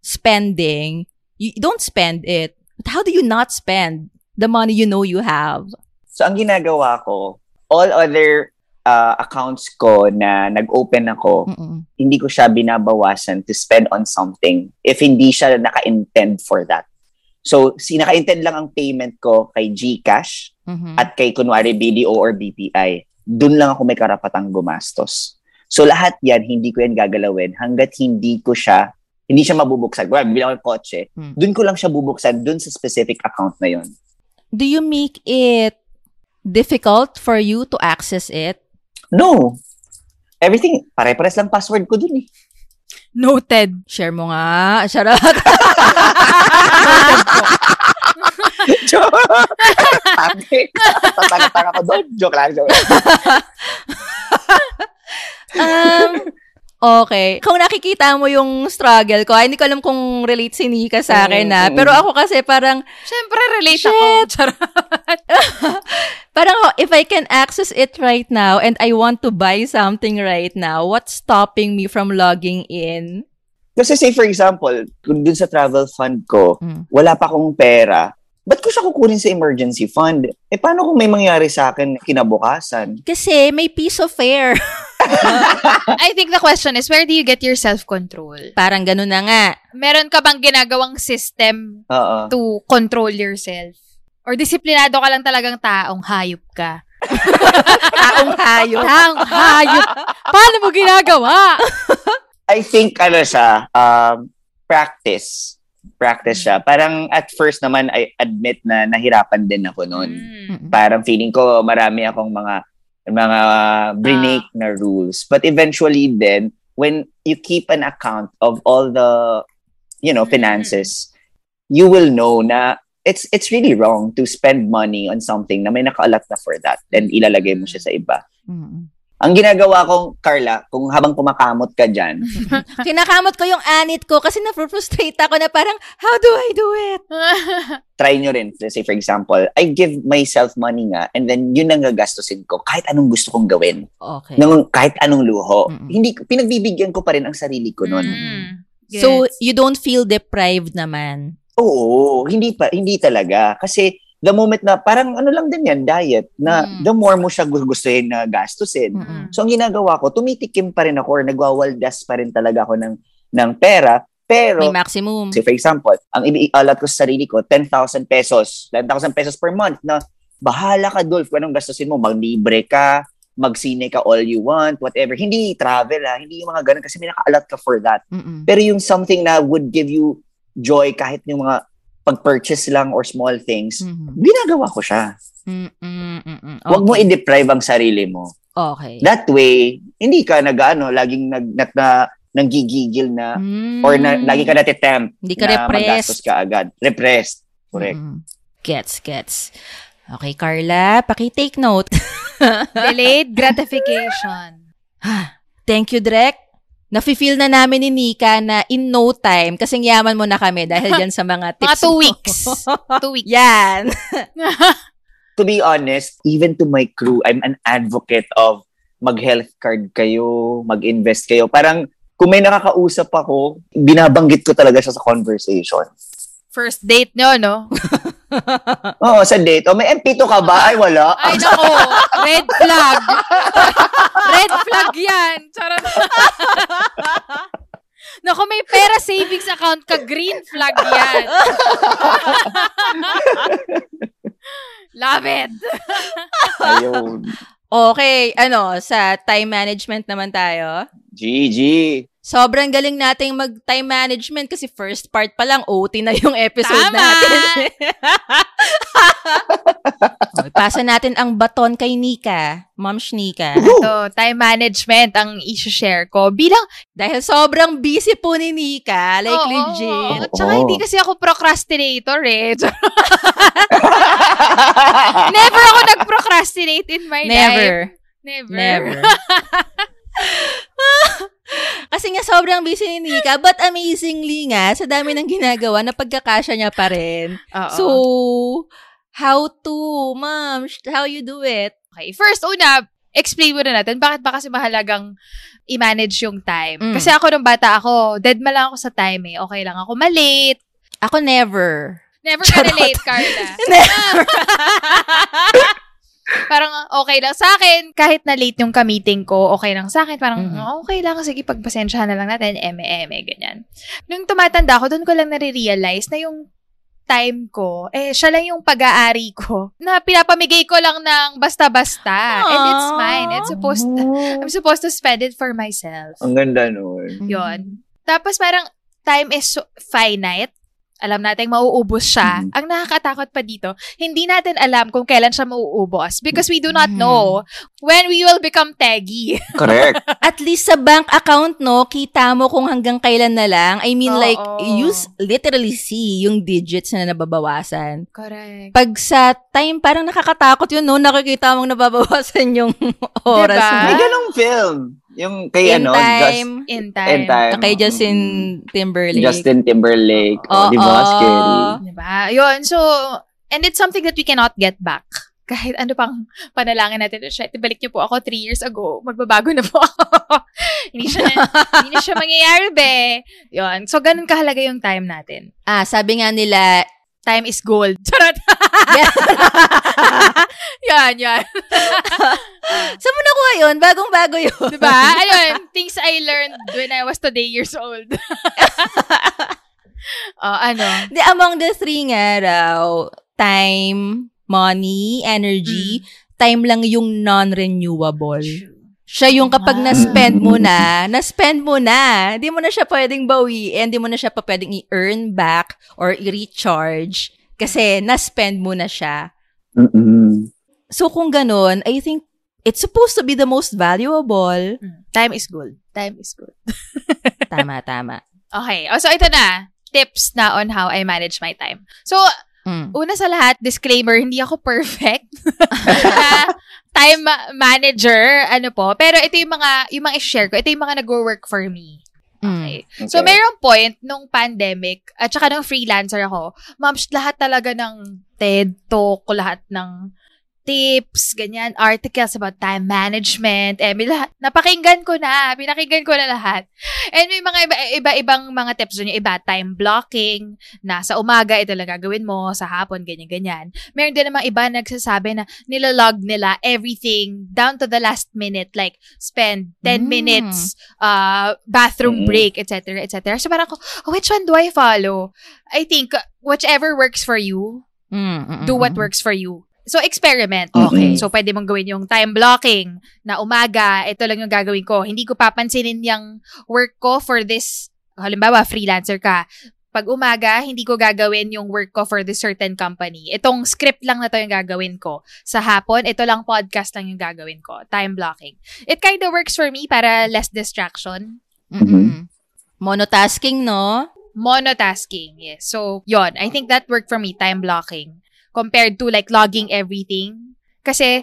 spending, you don't spend it. But how do you not spend the money you know you have? So, ang ginagawa ko, all other accounts ko na nag-open ako, hindi ko siya binabawasan to spend on something if hindi siya naka-intend for that. So, naka-intend lang ang payment ko kay GCash at kay kunwari BDO or BPI. Doon lang ako may karapatang gumastos. So, lahat yan, hindi ko yan gagalawin hanggat hindi siya mabubuksan. Well, bilang ng kotse, doon ko lang siya bubuksan doon sa specific account na yon. Do you make it difficult for you to access it? No. Everything, pare-pares lang password ko dun eh. Noted. Share mo nga. Share out. Joke. Tatang-tang ako doon. Joke lang. Joke. Okay. Kung nakikita mo yung struggle ko, hindi ko alam kung relate si Nika sa akin na. Pero ako kasi parang, siyempre relate ako. Parang if I can access it right now and I want to buy something right now, what's stopping me from logging in? Kasi say for example, kung dun sa travel fund ko, wala pa akong pera. Ba't ko siya kukunin sa emergency fund? Eh, paano kung may mangyari sa akin kinabukasan? Kasi may piece of fare. I think the question is, where do you get your self-control? Parang ganun na nga. Meron ka bang ginagawang system to control yourself? Or disiplinado ka lang talagang taong hayop ka? Taong hayop? Taong hayop. Paano mo ginagawa? I think, practice. Practice siya. Parang at first naman, I admit na nahirapan din ako noon. Parang feeling ko marami akong mga brinake na rules. But eventually then, when you keep an account of all the, finances, you will know na it's really wrong to spend money on something na may nakaalat na for that. Then ilalagay mo siya sa iba. Ang ginagawa ko, Carla, kung habang kumakamot ka dyan. Kinakamot ko yung anit ko kasi na-frustrate ako na parang, how do I do it? Try nyo rin. Let's say, for example, I give myself money nga and then yun ang gagastusin ko kahit anong gusto kong gawin. Okay. Nang kahit anong luho. Hindi, pinagbibigyan ko pa rin ang sarili ko nun. Yes. So, you don't feel deprived naman? Oo. Hindi talaga. Kasi, the moment na, parang ano lang din yan, diet, na the more mo siya gustuhin na gastusin. So, ang ginagawa ko, tumitikim pa rin ako or nagwawaldas pa rin talaga ako ng pera. Pero, may maximum. Say, for example, ang ibialat ko sa sarili ko, 10,000 pesos. 10,000 pesos per month na bahala ka, Dolph, kung anong gastusin mo. Maglibre ka, magsine ka all you want, whatever. Hindi travel, hindi yung mga ganun kasi may nakaalat ka for that. Pero yung something na would give you joy kahit yung mga pag-purchase lang or small things, ginagawa ko siya. Okay. Huwag mo i-deprive ang sarili mo. Okay. That way, hindi ka laging nanggigigil na or lagi ka natitempt na mag-gastos ka agad. Repressed. Correct. Gets. Okay, Carla, paki-take note. Delayed gratification. Thank you, Direc. Nafe-feel na namin ni Nika na in no time, kasing yaman mo na kami dahil dyan sa mga tips. Mga 2 weeks. 2 weeks. Yan. To be honest, even to my crew, I'm an advocate of mag-health card kayo, mag-invest kayo. Parang kung may nakakausap ako, binabanggit ko talaga siya sa conversation. First date nyo, no? Oo, sa date. O, may MP2 ka ba? Ay, wala. Ay, nako. Red flag. Red flag yan. Charot. Nako, may pera savings account ka. Green flag yan. Love it. Ayun. Okay. Sa time management naman tayo. GG. Sobrang galing nating mag-time management kasi first part pa lang, OT na yung episode natin. Pasa natin ang baton kay Nika. Ma'am Nika. Ito, time management ang i-share ko. Dahil sobrang busy po ni Nika. Like legit. At saka hindi kasi ako procrastinator eh. Never ako nag-procrastinate in my life. Never. Kasi nga sobrang busy ni Nika, but amazingly nga, sa dami ng ginagawa, napagkakasya niya pa rin. So, ma'am? How you do it? Okay, first, explain mo na natin, bakit ba kasi mahalagang i-manage yung time? Kasi ako nung bata ako, dead ma lang ako sa time eh. Okay lang ako malate. Ako never. Never ka late, Carla. Never. Parang okay lang sa akin. Kahit na late yung ka-meeting ko, okay lang sa akin. Parang okay lang. Sige, pagpasensyahan na lang natin. Ganyan. Nung tumatanda ako, doon ko lang nare-realize na yung time ko, siya lang yung pag-aari ko. Na pinapamigay ko lang ng basta-basta. Aww. And it's mine. I'm supposed to spend it for myself. Ang ganda nun. Yun. Tapos parang time is finite. alam natin mauubos siya. Mm-hmm. Ang nakakatakot pa dito, hindi natin alam kung kailan siya mauubos because we do not know when we will become taggy. Correct. At least sa bank account, no, kita mo kung hanggang kailan na lang. I mean, like, you literally see yung digits na nababawasan. Correct. Pag sa time, parang nakakatakot yun, no, nakikita mong nababawasan yung oras. Diba? May ganong film. Yung kay In Time. Kay Justin Timberlake. Oh, di ba? Scary. Diba? Yun. So, and it's something that we cannot get back. Kahit ano pang panalangin natin. Shit, ibalik niyo po ako 3 years ago. Magbabago na po ako. hindi na siya mangyayari, be. Yun. So, ganun kahalaga yung time natin. Ah, sabi nga nila, time is gold. Charot! Yan. Saan mo nakuha yun? Bagong-bago yun. Diba? Ayun, things I learned when I was today years old. Among the three nga raw, time, money, energy, time lang yung non-renewable. Siya yung kapag na-spend mo na, hindi mo na siya pwedeng bawiin, hindi mo na siya pa pwedeng i-earn back or i-recharge kasi na-spend mo na siya. Mm-mm. So kung ganun, I think it's supposed to be the most valuable. Time is gold. Tama. Okay. So ito na, tips na on how I manage my time. So, una sa lahat, disclaimer, hindi ako perfect na time manager, ano po. Pero ito yung mga i-share ko, ito yung mga nag-work for me. Okay. So, mayroong point nung pandemic at saka nung freelancer ako, mams, lahat talaga ng TED Talk, lahat ng tips, ganyan, articles about time management. Napakinggan ko na lahat. And may mga iba-ibang mga tips doon, yung iba, time blocking, na sa umaga, ito lang gagawin mo, sa hapon, ganyan-ganyan. Meron din namang iba nagsasabi na nilalog nila everything down to the last minute, like spend 10 minutes, bathroom break, etc., etc. So parang ko, which one do I follow? I think, whichever works for you, do what works for you. So, experiment. Okay. So, pwede mong gawin yung time blocking na umaga, ito lang yung gagawin ko. Hindi ko papansinin yung work ko for this, halimbawa, freelancer ka. Pag umaga, hindi ko gagawin yung work ko for this certain company. Itong script lang na to yung gagawin ko. Sa hapon, ito lang podcast lang yung gagawin ko. Time blocking. It kind of works for me para less distraction. Mm-hmm. Monotasking, no? Monotasking, yes. So, yon. I think that worked for me, time blocking. Compared to like logging everything. Kasi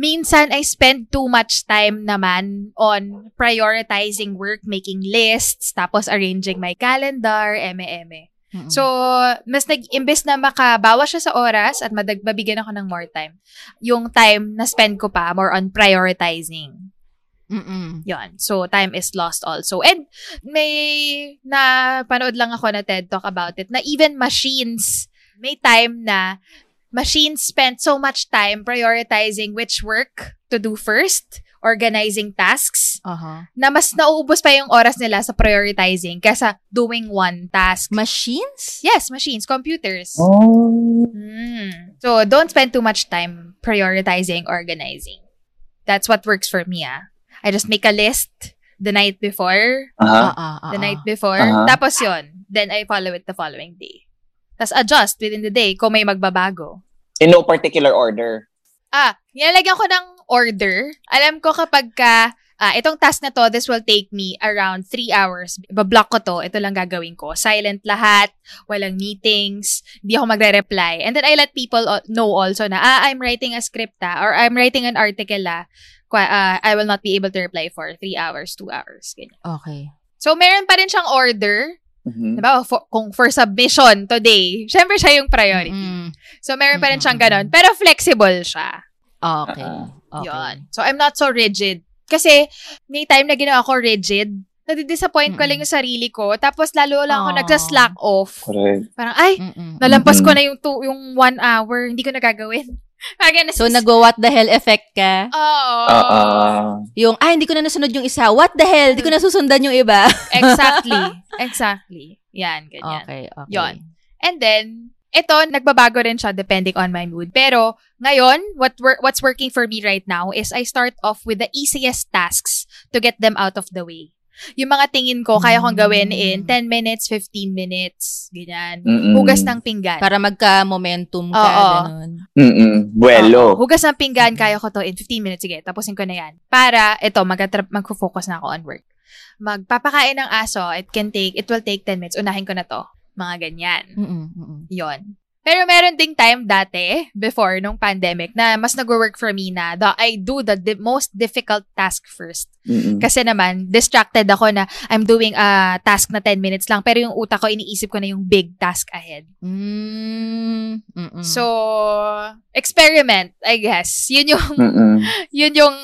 minsan I spend too much time naman on prioritizing work, making lists, tapos arranging my calendar, eme-eme. Mm-hmm. So, imbes na makabawa siya sa oras at mabigyan ako ng more time, yung time na spend ko pa more on prioritizing. Mm-mm. Yun. So, time is lost also. And may napanood lang ako na TED Talk about it na even machines spend so much time prioritizing which work to do first, organizing tasks, na mas nauubos pa yung oras nila sa prioritizing kaysa doing one task. Machines? Yes, machines. Computers. Oh. So, don't spend too much time prioritizing, organizing. That's what works for me, I just make a list the night before. Tapos yun. Then, I follow it the following day. Tas adjust within the day kung may magbabago. In no particular order. Nilalagyan ko ng order. Alam ko kapag itong task na to, this will take me around 3 hours. Bablock ko to, ito lang gagawin ko. Silent lahat, walang meetings, hindi ako magre-reply. And then I let people know also na, I'm writing a script or I'm writing an article I will not be able to reply for 3 hours, 2 hours. Ganyan. Okay. So, meron pa rin siyang order. Mm-hmm. Diba? Kung for submission today, syempre siya yung priority. So, meron pa rin siyang ganun. Pero flexible siya. Okay. Yun. So, I'm not so rigid. Kasi, may time na ginawa ko rigid, nadidisappoint ko lang yung sarili ko. Tapos, lalo lang ako nagsa-slack off. Correct. Parang, nalampas ko na yung 1 hour. Hindi ko nagagawin. So, what the hell effect ka? Yung, hindi ko na nasunod yung isa. What the hell? Hindi ko nasusundan yung iba. Exactly. Yan, ganyan. Okay. Yun. And then, ito, nagbabago rin siya depending on my mood. Pero, ngayon, what's working for me right now is I start off with the easiest tasks to get them out of the way. Yung mga tingin ko, kaya kong gawin in 10 minutes, 15 minutes. Ganyan. Hugas ng pinggan. Para magka-momentum ka. Ganun. Buelo. Hugas ng pinggan, kaya ko to in 15 minutes. Sige, tapusin ko na yan. Para, ito, mag-focus na ako on work. Magpapakain ng aso, it will take 10 minutes. Unahin ko na to. Mga ganyan. Yun. Pero meron ding time dati, before nung pandemic, na mas nag-work for me na I do the most difficult task first. Kasi naman, distracted ako na I'm doing a task na 10 minutes lang, pero yung utak ko, iniisip ko na yung big task ahead. So, experiment, I guess. Yun yung,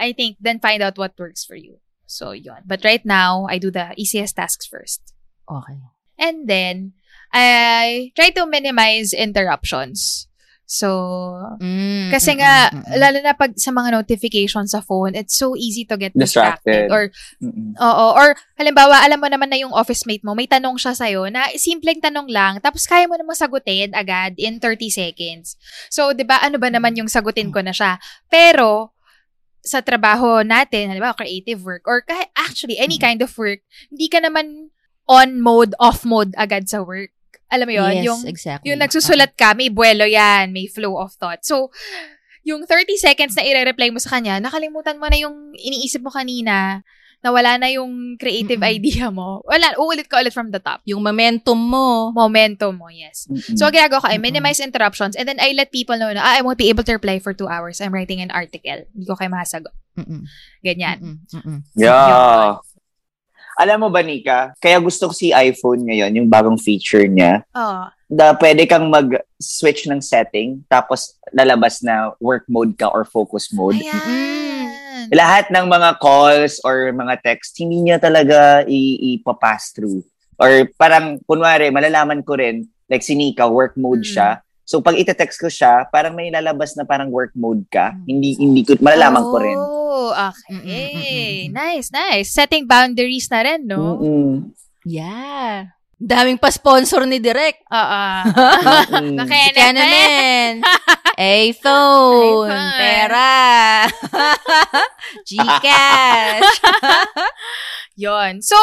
I think, then find out what works for you. So, yun. But right now, I do the easiest tasks first. Okay. And then, I try to minimize interruptions. So, kasi nga, lalo na pag sa mga notifications sa phone, it's so easy to get distracted. Or halimbawa, alam mo naman na yung office mate mo, may tanong siya sa'yo na simpleng tanong lang, tapos kaya mo namang sagutin agad in 30 seconds. So, di ba, ano ba naman yung sagutin ko na siya? Pero, sa trabaho natin, halimbawa, creative work, or kahit actually, any kind of work, hindi ka naman on mode, off mode agad sa work. Alam mo yun? Yes, yung, exactly. Yung nagsusulat ka, may buwelo yan, may flow of thought. So, yung 30 seconds na i-reply mo sa kanya, nakalimutan mo na yung iniisip mo kanina, nawala na yung creative idea mo. Wala, uulit ka ulit from the top. Yung momentum mo. Momentum mo, yes. So, ang ginagawa ko, I minimize interruptions and then I let people know na, I won't be able to reply for 2 hours. I'm writing an article. Hindi ko kayo masagot. Ganyan. Yeah. Alam mo ba, Nika, kaya gusto ko si iPhone ngayon, yung bagong feature niya. Na pwede kang mag-switch ng setting, tapos lalabas na work mode ka or focus mode. Lahat ng mga calls or mga text, hindi niya talaga ipapass through. Or parang, kunwari, malalaman ko rin, like si Nika, work mode siya. So, pag itetext ko siya, parang may lalabas na parang work mode ka. Hindi ko, malalaman ko rin. Okay. Nice, nice. Setting boundaries na rin, no? Yeah. Daming pa-sponsor ni Direc. Canon. iPhone. Pera. GCash. Yun. So,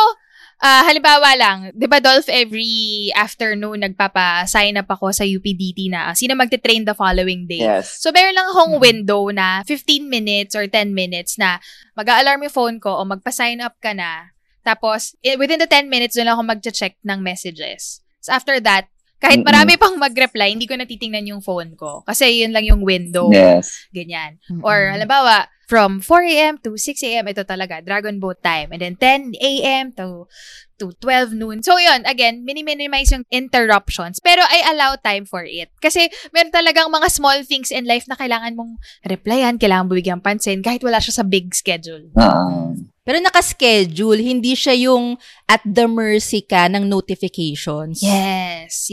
halimbawa lang, di ba Dolph, every afternoon nagpapa-sign up ako sa UPDT na sino magte-train the following day. Yes. So, meron lang akong window na 15 minutes or 10 minutes na mag-a-alarm yung phone ko o magpa-sign up ka na. Tapos, within the 10 minutes, doon lang ako mag-check ng messages. So, after that, kahit marami pang mag-reply, hindi ko natitingnan yung phone ko. Kasi yun lang yung window. Yes. Ganyan. Or, halimbawa, from 4 a.m. to 6 a.m., ito talaga, Dragon Boat time. And then 10 a.m. to 12 noon. So, yun, again, minimize yung interruptions. Pero I allow time for it. Kasi, meron talagang mga small things in life na kailangan mong replyan, kailangan bibigyan pansin, kahit wala siya sa big schedule. Pero naka-schedule, hindi siya yung at the mercy ka ng notifications. Yes.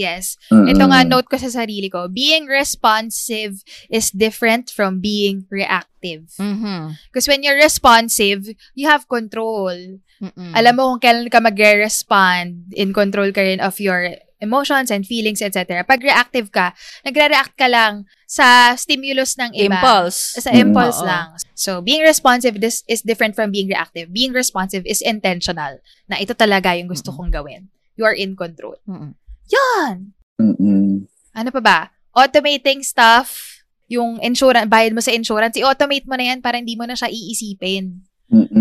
Ito nga, note ko sa sarili ko, being responsive is different from being reactive. Because when you're responsive, you have control. Alam mo kung kailan ka magre-respond, in control ka rin of your emotions and feelings, etc. Pag reactive ka, nagre-react ka lang sa stimulus ng iba. Impulse. Sa impulse lang. So, being responsive is different from being reactive. Being responsive is intentional. Na ito talaga yung gusto kong gawin. You are in control. Yan! Ano pa ba? Automating stuff, yung insurance, bayad mo sa insurance, i-automate mo na yan para hindi mo na siya iisipin.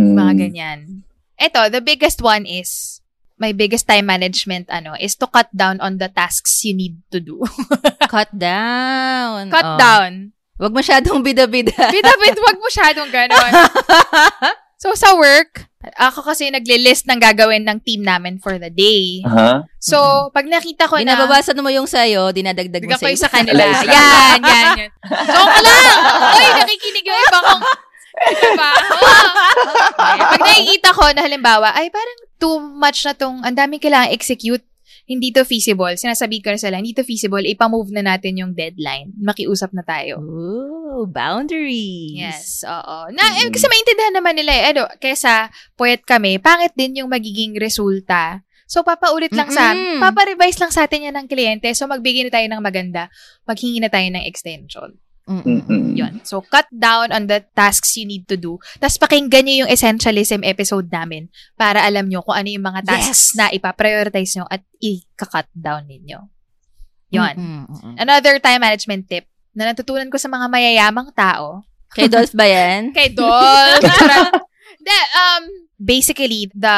Mga ganyan. Ito, the biggest one is, my biggest time management is to cut down on the tasks you need to do. Cut down. Wag masyadong bida-bida. Wag masyadong ganon. So, sa work, ako kasi naglilist ng gagawin ng team namin for the day. So, pag nakita ko na... Binababasa mo yung sa'yo, dinadagdag mo sa'yo. Sa kanila. Yan. So, ako lang! Uy, nakikinig yung iba kong... Diba? Pag nakikita ko na halimbawa, ay parang too much na tong, ang dami kailangan execute, hindi to feasible. Sinasabi ko na sila, hindi to feasible, ipamove na natin yung deadline. Makiusap na tayo. Ooh, boundaries. Yes, oo. Kasi maintindihan naman nila, kesa puyat kami, pangit din yung magiging resulta. So, papaulit lang paparevise lang sa atin yan ng kliyente. So, magbigay na tayo ng maganda, maghingi na tayo ng extension. Yun. So, cut down on the tasks you need to do. Tapos, pakinggan nyo yung Essentialism episode namin para alam nyo kung ano yung mga tasks na ipaprioritize nyo at i-cut down ninyo. Yun. Another time management tip na natutunan ko sa mga mayayamang tao. Kay Dolph ba yan? Kay Dolph. Basically, the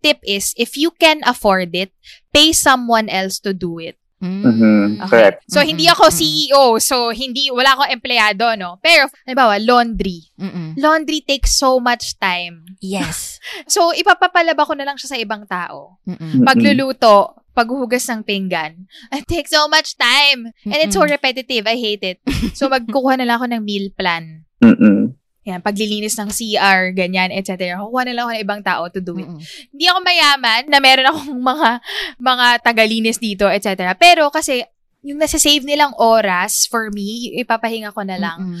tip is, if you can afford it, pay someone else to do it. Mm-hmm. Okay. Correct. So, hindi ako CEO. So, wala akong empleyado, no? Pero, halimbawa, laundry. Laundry takes so much time. Yes. So, ipapapalaba ko na lang siya sa ibang tao. Pagluluto, paghuhugas ng pinggan, it takes so much time. And it's so repetitive. I hate it. So, magkukuha na lang ako ng meal plan. Yan, paglilinis ng CR, ganyan, etc. Kukuha na lang ako ng ibang tao to do it. Hindi ako mayaman na meron akong mga tagalinis dito, etc. Pero kasi, yung nasa-save nilang oras for me, ipapahinga ko na lang.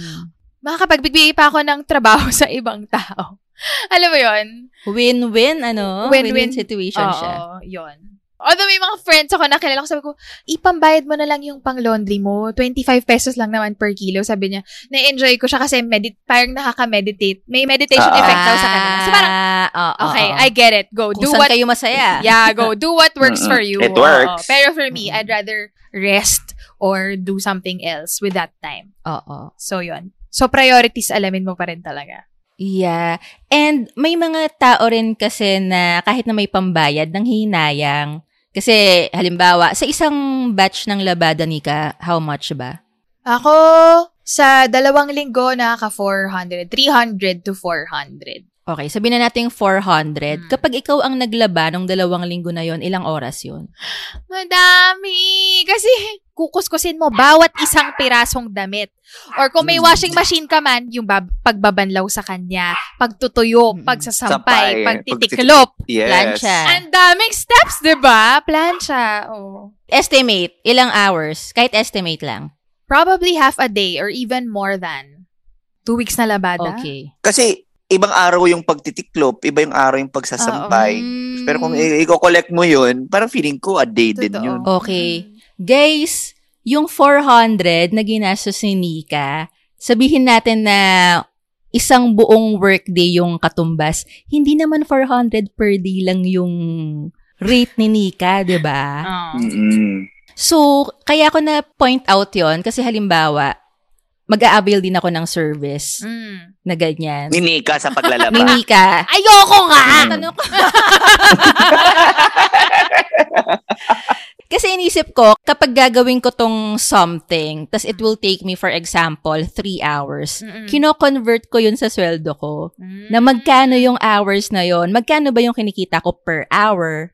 Makakapagbigay pa ako ng trabaho sa ibang tao. Alam mo yun? Win-win, ano? Win-win situation siya. Oo, yun. Although may mga friends ako na kilala ko, sabi ko, ipambayad mo na lang yung pang-laundry mo. 25 pesos lang naman per kilo. Sabi niya, na-enjoy ko siya kasi parang nakaka-meditate. May meditation effect daw sa kanila. So parang, okay, I get it. Go do what kayo masaya. Yeah, go do what works for you. It works. Pero for me, I'd rather rest or do something else with that time. So yun. So priorities, alamin mo pa rin talaga. Yeah. And may mga tao rin kasi na kahit na may pambayad, nang hinayang. Kasi, halimbawa, sa isang batch ng labada ni ka, how much ba? Ako, sa 2 linggo, nakaka-400. 300 to 400. Okay, sabihin na natin 400. Kapag ikaw ang naglaba nung 2 linggo na yon, ilang oras yon? Madami! Kasi kukuskusin mo bawat isang pirasong damit. Or kung may washing machine ka man, yung pagbabanlaw sa kanya, pagtutuyo, pagsasampay, pagtitiklop. Yes. Ang daming steps, diba? Plancha. Oh. Estimate, ilang hours? Kahit estimate lang. Probably half a day or even more than 2 weeks na labada. Okay. Kasi ibang araw yung pagtitiklop, iba yung araw yung pagsasampay. Pero kung i-collect mo yun, parang feeling ko a day din yun. Okay. Guys, yung 400 na ginastos ni Nika, sabihin natin na isang buong workday yung katumbas, hindi naman 400 per day lang yung rate ni Nika, diba? So, kaya ko na point out yon kasi halimbawa, mag-a-avail din ako ng service na ganyan. Minika sa paglalaba. Minika. Ayoko nga! Kasi inisip ko, kapag gagawin ko tong something, tas it will take me, for example, 3 hours, kino-convert ko yun sa sweldo ko, na magkano yung hours na yun, magkano ba yung kinikita ko per hour,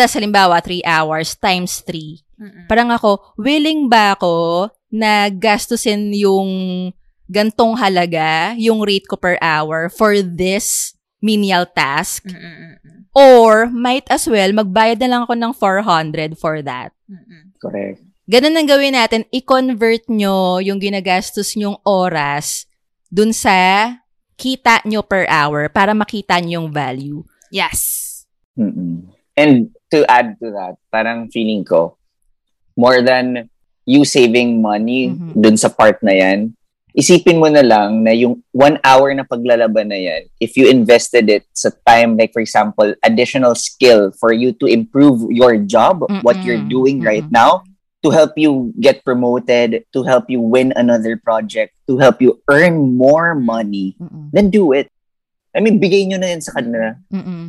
tas halimbawa, 3 hours times 3. Parang ako, willing ba ako na gastusin yung gantong halaga, yung rate ko per hour for this menial task? Or, might as well, magbayad na lang ako ng 400 for that. Correct. Ganun ang gawin natin, i-convert nyo yung ginagastos nyong oras dun sa kita nyo per hour para makita nyo yung value. Yes. And to add to that, parang feeling ko, more than you saving money dun sa part na yan, isipin mo na lang na yung 1 hour na paglalaba na yan, if you invested it sa time, like for example, additional skill for you to improve your job, what you're doing right now, to help you get promoted, to help you win another project, to help you earn more money, then do it. I mean, bigay nyo na yan sa kanila.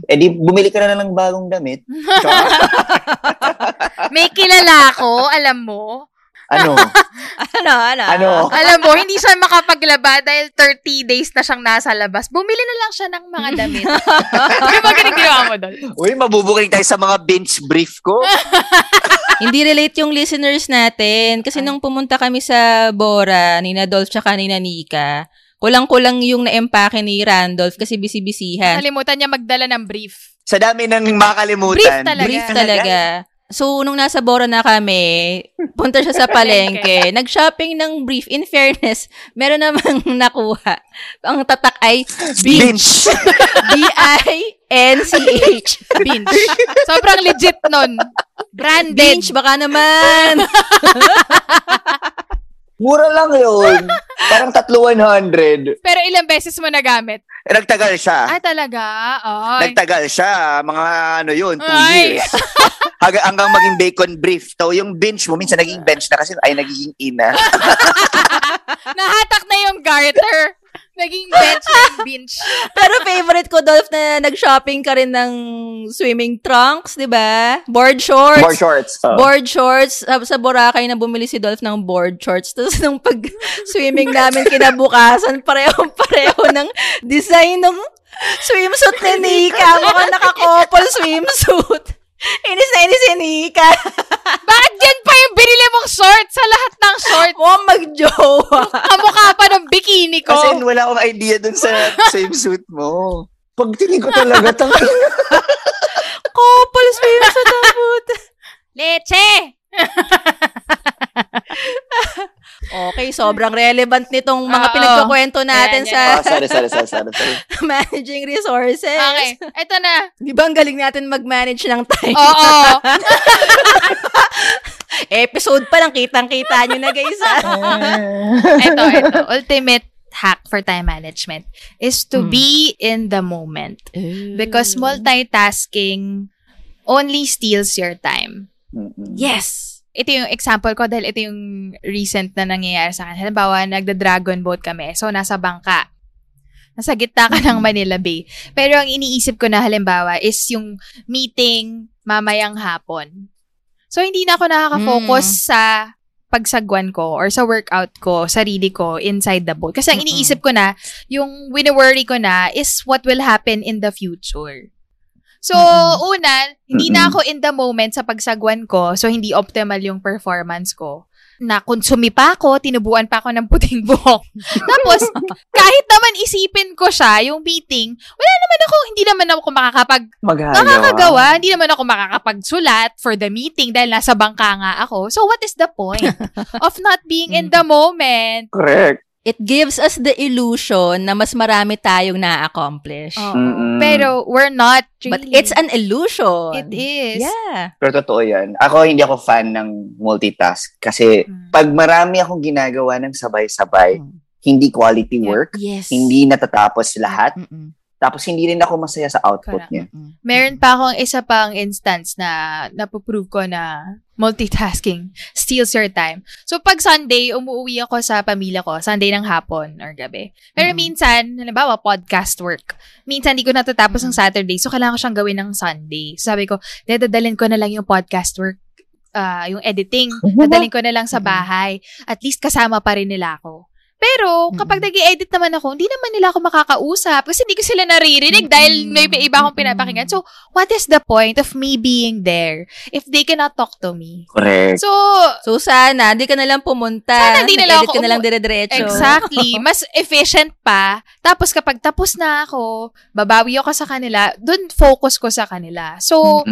Eh di, bumili ka na lang bagong damit. May kilala ako, alam mo. Ano? Alam mo, hindi siya makapaglaba dahil 30 days na siyang nasa labas. Bumili na lang siya ng mga damit. Ano ba ginagawa mo doon? Uy, mabubuking tayo sa mga bench brief ko. Hindi relate yung listeners natin. Kasi nung pumunta kami sa Bora, nina Dolph tsaka nina Nika, kulang-kulang yung na-empake ni Randolph kasi busy-busyhan. Nakalimutan niya magdala ng brief. Sa dami ng makakalimutan. Brief talaga. So, nung nasa Bora na kami, punta siya sa palengke. Nag-shopping ng brief. In fairness, meron namang nakuha. Ang tatak ay binch. B-I-N-C-H. Binch. Sobrang legit nun. Branded. Binch, baka naman. Mura lang yun. Parang 3,100. Pero ilang beses mo nagamit? Eh, nagtagal siya. Ah, talaga? Oh. Nagtagal siya. Mga ano yun, 2 years. Hanggang maging bacon brief. Tao yung bench mo. Minsan naging bench na kasi ay nagiging ina. Nahatak na yung garter. Naging bench yung bench. Pero favorite ko, Dolph, na nag-shopping ka rin ng swimming trunks, di ba? Board shorts. Board shorts. Oh. Board shorts. Sa Boracay na bumili si Dolph ng board shorts. Tapos nung pag-swimming namin kinabukasan, pareho ng design ng swimsuit ni Nika. Mukhang naka-couple swimsuit. Inis na inis si Nika. Bakit yan pa yung binili mong short sa lahat ng short? Oh, mag-jowa. Kamukha pa ng bikini ko. Kasi wala akong idea dun sa swimsuit mo. Pagtingin ko talaga, couple swimsuit ang buta. Leche! Okay, sobrang relevant nitong mga pinagkukwento natin sa sorry. Managing resources. Okay, eto na. Di ba ang galing natin mag-manage ng time? Oo. Episode pa lang, kitang-kita nyo na guys. Eto. Ultimate hack for time management is to be in the moment. Because multitasking only steals your time. Yes. Ito yung example ko dahil ito yung recent na nangyayari sa akin. Halimbawa, nagda-dragon boat kami. So, nasa bangka. Nasa gitna ka ng Manila Bay. Pero ang iniisip ko na halimbawa is yung meeting mamayang hapon. So, hindi na ako nakaka-focus sa pagsagwan ko or sa workout ko, sarili ko, inside the boat. Kasi ang iniisip ko na, yung wini-worry ko na is what will happen in the future. So, una, hindi na ako in the moment sa pagsagwan ko. So, hindi optimal yung performance ko. Nakonsumi pa ako, tinubuan pa ako ng puting buhok. Tapos, kahit naman isipin ko siya, yung meeting, wala naman ako, hindi naman ako makakagawa, hindi naman ako makakapagsulat for the meeting dahil nasa bangka nga ako. So, what is the point of not being in the moment? Correct. It gives us the illusion na mas marami tayong na-accomplish. Pero we're not really. But it's an illusion. It is. Yeah. Pero totoo yan. Ako, hindi ako fan ng multitask. Kasi pag marami akong ginagawa ng sabay-sabay, hindi quality work, hindi natatapos lahat, tapos hindi rin ako masaya sa output niya. Meron pa akong isa pang instance na napuprove ko na multitasking steals your time. So, pag Sunday, umuwi ako sa pamilya ko, Sunday ng hapon or gabi. Pero minsan, halimbawa, podcast work. Minsan, hindi ko natatapos ng Saturday, so kailangan ko siyang gawin ng Sunday. So, sabi ko, dadalhin ko na lang yung podcast work, yung editing, dadalhin ko na lang sa bahay. At least kasama pa rin nila ako. Pero, kapag nag-i-edit naman ako, hindi naman nila ako makakausap kasi hindi ko sila naririnig dahil may iba akong pinapakinggan. So, what is the point of me being there if they cannot talk to me? Correct. So sana, di ka nalang pumunta. Sana di nalang ako. Edit ka nalang dire-diretso. Exactly. Mas efficient pa. Tapos, kapag tapos na ako, babawi ako sa kanila, dun focus ko sa kanila. So,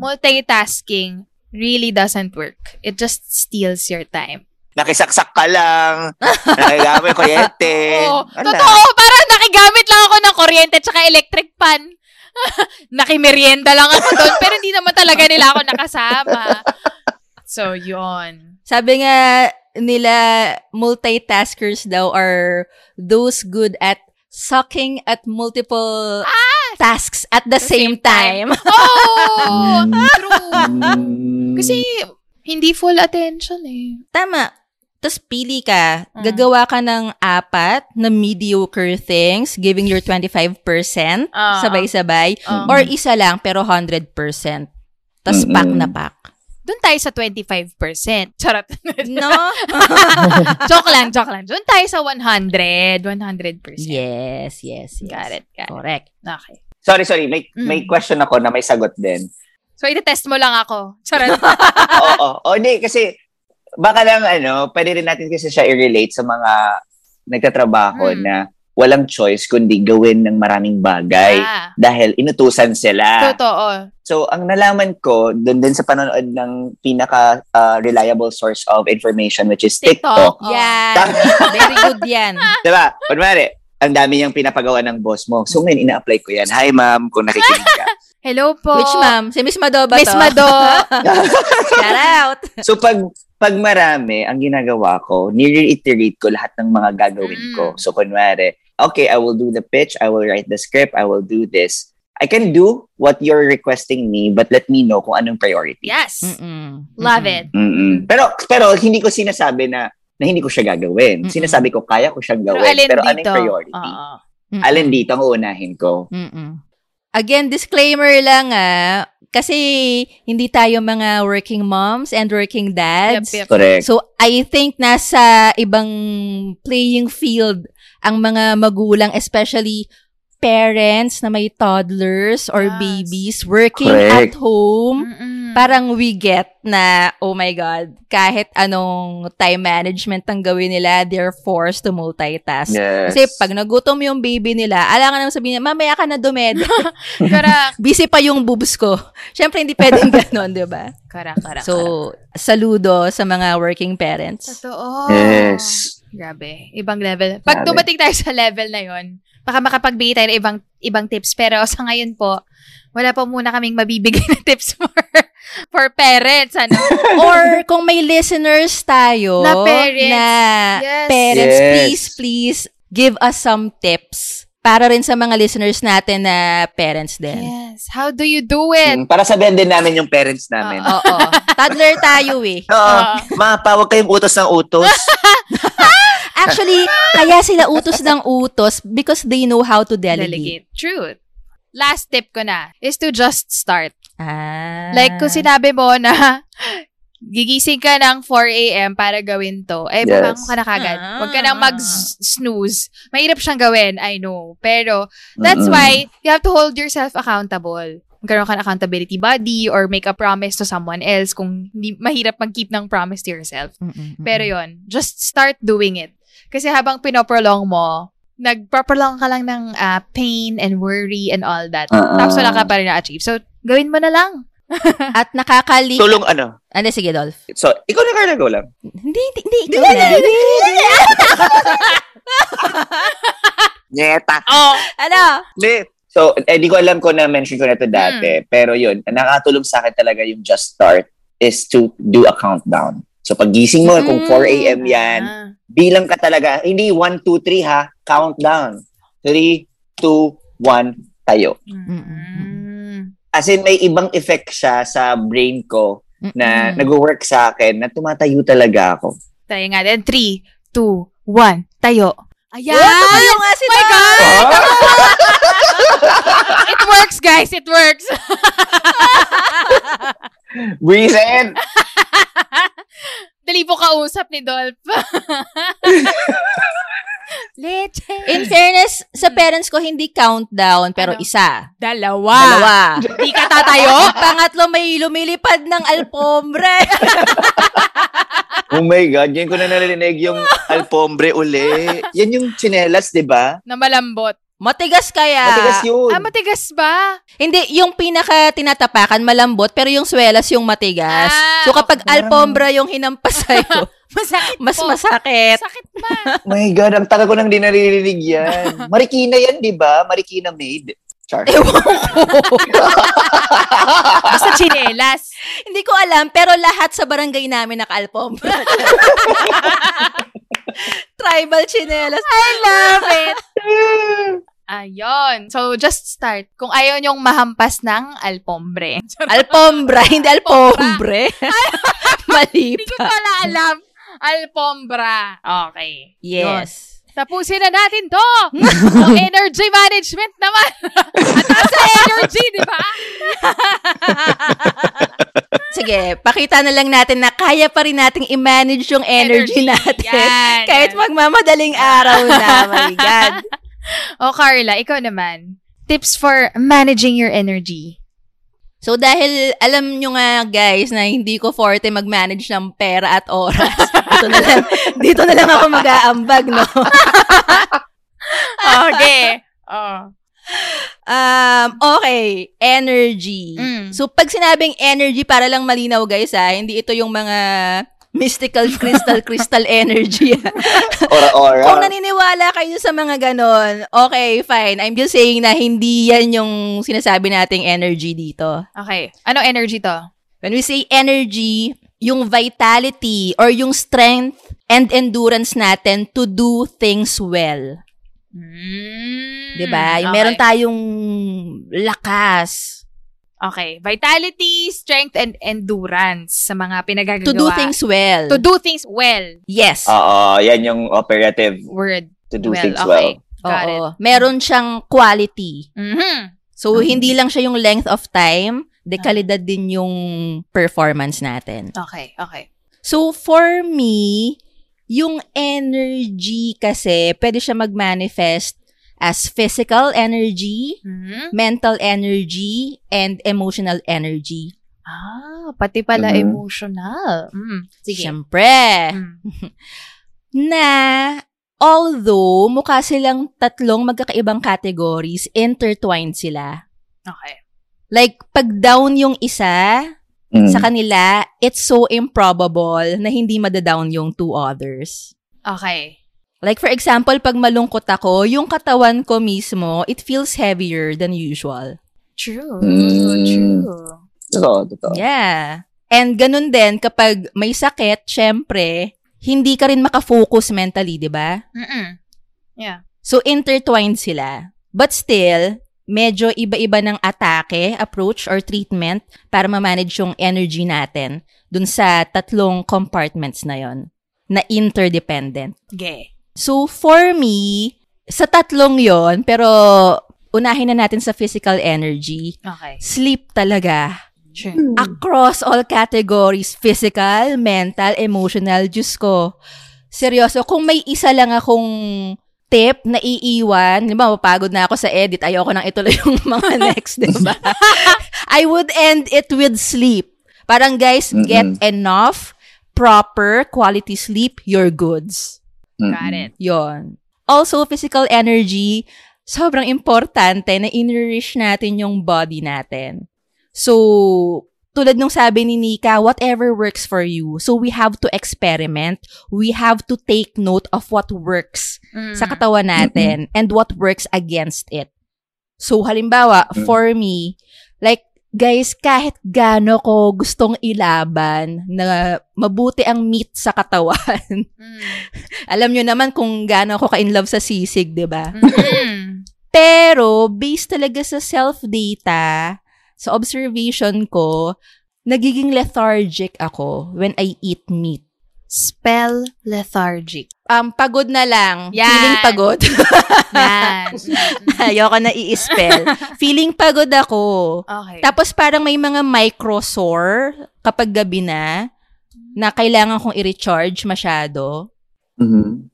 multitasking really doesn't work. It just steals your time. Nakisaksak ka lang, nakigamit kuryente. Oo, totoo, parang nakigamit lang ako ng kuryente tsaka electric pan. Nakimerienda lang ako doon, pero hindi naman talaga nila ako nakasama. So, yun. Sabi nga nila, multitaskers daw are those good at sucking at multiple tasks at the same time. Oh, true. Kasi, hindi full attention eh. Tama. Tapos pili ka. Gagawa ka ng 4 na mediocre things, giving your 25% sabay-sabay, or isa lang pero 100%. Tapos pack na pack. Doon tayo sa 25%. Charot. No? Joke lang. Doon tayo sa 100%. Yes. Got it. Correct. Okay. Sorry. May question ako na may sagot din. So, itetest mo lang ako. Charot. Oo. Hindi, kasi baka lang, pwede rin natin kasi siya i-relate sa mga nagtatrabaho na walang choice kundi gawin ng maraming bagay dahil inutusan sila. Totoo. So, ang nalaman ko, doon din sa panonood ng pinaka-reliable source of information, which is TikTok. Yan. Very good yan. Diba? Kunwari, ang dami niyang pinapagawa ng boss mo. So, ngayon, ina-apply ko yan. Hi, ma'am, kung nakikinig ka. Hello po. Which ma'am? Si Miss Mado ba to? Miss Mado. Shout out. So, pag pag marami ang ginagawa ko, nire-iterate ko lahat ng mga gagawin ko. So, kunwari, okay, I will do the pitch, I will write the script, I will do this. I can do what you're requesting me, but let me know kung anong priority. Yes. Mm-mm. Love it. Mm-mm. Pero hindi ko sinasabi na hindi ko siya gagawin. Mm-mm. Sinasabi ko, kaya ko siyang gawin. Pero anong priority? Alin dito ang uunahin ko? Mm-mm. Again, disclaimer lang kasi hindi tayo mga working moms and working dads. Yep. Correct. So, I think nasa ibang playing field ang mga magulang, especially parents na may toddlers or babies working Correct. At home. Mm-mm. Parang we get na, oh my God, kahit anong time management ang gawin nila, they're forced to multitask. Yes. Kasi pag nagutom yung baby nila, alam ka naman sabihin niya, mamaya ka na dumed. Correct. Busy pa yung boobs ko. Siyempre, hindi pwedeng ganun, di ba? Correct. So, saludo sa mga working parents. Totoo. Yes. Grabe. Ibang level. Pag tumating tayo sa level na yon, baka makapagbigay tayo ng ibang tips. Pero sa ngayon po, wala po muna kaming mabibigay na tips for parents. Ano? Or kung may listeners tayo na parents, please give us some tips para rin sa mga listeners natin na parents din. Yes. How do you do it? Para sabihan din namin yung parents namin. Oo. Toddler tayo eh. Oo. Ma, huwag kayong utos ng utos. Actually, kaya sila utos ng utos because they know how to delegate. True. Last tip ko na is to just start. Like, kung sinabi mo na gigising ka ng 4 a.m. para gawin to, baka mo ka na kagad. Huwag ka nang mag-snooze. Mahirap siyang gawin, I know. Pero, that's why you have to hold yourself accountable. Magkaroon ka ng accountability buddy or make a promise to someone else kung hindi, mahirap mag-keep ng promise to yourself. Pero yon, just start doing it. Kasi habang pinoprolong mo, nagpaprolong ka lang ng pain and worry and all that. Tapos wala ka pa rin na-achieve. So, gawin mo na lang. At nakakali... Tulong ano? Ano, sige, Dolph. So, ikaw na kayo nagawa lang? Hindi, ikaw na. Nyeta. Oh, ano? So, di ko alam ko na-mention ko na ito dati. Pero yun, nakatulong sa akin talaga yung just start is to do a countdown. So, pag gising mo, kung 4 a.m. yan, bilang ka talaga, hindi 1, 2, 3 ha, countdown. 3, 2, 1, tayo. As in, may ibang effect siya sa brain ko na nag-work sa akin na tumatayo talaga ako. Tayo nga din. 3, 2, 1, tayo. Ayan! Tayo nga si Dolph! My God! It works, guys. It works. Breathe in. Dali po kausap ni Dolph. In fairness, sa parents ko, hindi countdown, pero isa. Dalawa. Hindi ka tatayo. Pangatlo, may lumilipad ng alpombre. Oh my God, yan ko na narinig yung alpombre uli. Yan yung tsinelas, di ba? Na malambot. Matigas kaya. Matigas yun. Ah, matigas ba? Hindi, yung pinaka tinatapakan, malambot, pero yung swelas yung matigas. So kapag alpombra yung hinampas sa'yo, mas masakit. Sakit ba? My God, ang tagal ko nang di naririnig yan. Marikina yan, di ba? Marikina made. Char. Ewan ko. Basta chinelas. Hindi ko alam, pero lahat sa barangay namin naka-alpombra. Tribal chinelas. I love it. Ayun. So, just start. Kung ayaw niyong mahampas ng alpombre. Alpombra, hindi alpombre. Mali pa. Hindi ko pala alam. Alpombra. Okay. Yes. Yun. Tapusin na natin to! So, energy management naman! At sa energy, di ba? Sige, pakita na lang natin na kaya pa rin nating i-manage yung energy natin. Yan, kahit magmamadaling araw na. My God. O, Carla, ikaw naman. Tips for managing your energy. So, dahil alam nyo nga, guys, na hindi ko forte mag-manage ng pera at oras. Dito na lang ako mag-aambag, no? Okay. Okay. Energy. So, pag sinabing energy, para lang malinaw, guys, hindi ito yung mga mystical crystal energy. Aura. Kung naniniwala kayo sa mga ganon, okay, fine. I'm just saying na hindi yan yung sinasabi nating energy dito. Okay. Ano energy to? When we say energy, yung vitality or yung strength and endurance natin to do things well. Diba? Okay. Meron tayong lakas. Okay. Vitality, strength, and endurance sa mga pinagagawa. To do things well. To do things well. Yes. Oo. Yan yung operative word. To do things well. Got it. Meron siyang quality. Mm-hmm. So, hindi lang siya yung length of time, de kalidad din yung performance natin. Okay, okay. So, for me, yung energy kasi, pwede siya mag-manifest as physical energy, mental energy, and emotional energy. Ah, pati pala emotional. Sige. Siyempre. Na... Although, mukha silang tatlong magkakaibang categories, intertwined sila. Okay. Like, pag down yung isa, sa kanila, it's so improbable na hindi madadown yung two others. Okay. Like, for example, pag malungkot ako, yung katawan ko mismo, it feels heavier than usual. True. True. Totoo. Yeah. And ganun din, kapag may sakit, syempre, hindi ka rin makafocus mentally, di ba? Yeah. So, intertwined sila. But still, medyo iba-iba ng atake, approach, or treatment para ma-manage yung energy natin dun sa tatlong compartments na yon na interdependent. Okay. So, for me, sa tatlong yon pero unahin na natin sa physical energy. Okay. Sleep talaga. Sure. Across all categories, physical, mental, emotional, Diyos ko. Seryoso, kung may isa lang akong tip na iiwan, di ba, mapagod na ako sa edit, ayoko nang ituloy yung mga next, di ba? I would end it with sleep. Parang guys, get enough, proper, quality sleep, your goods. Got it. Yun. Also, physical energy, sobrang importante na in-nourish natin yung body natin. So, tulad nung sabi ni Nika, whatever works for you. So, we have to experiment. We have to take note of what works sa katawan natin and what works against it. So, halimbawa, for me, like, guys, kahit gaano ko gustong ilaban na mabuti ang meat sa katawan. Alam nyo naman kung gaano ko ka-in love sa sisig, diba? Pero, based talaga sa self-data, sa observation ko, nagiging lethargic ako when I eat meat. Spell lethargic. Pagod na lang. Yan. Feeling pagod. Yan. Ayoko na i-spell. Feeling pagod ako. Okay. Tapos parang may mga micro-sore kapag gabi na kailangan kong i-recharge masyado.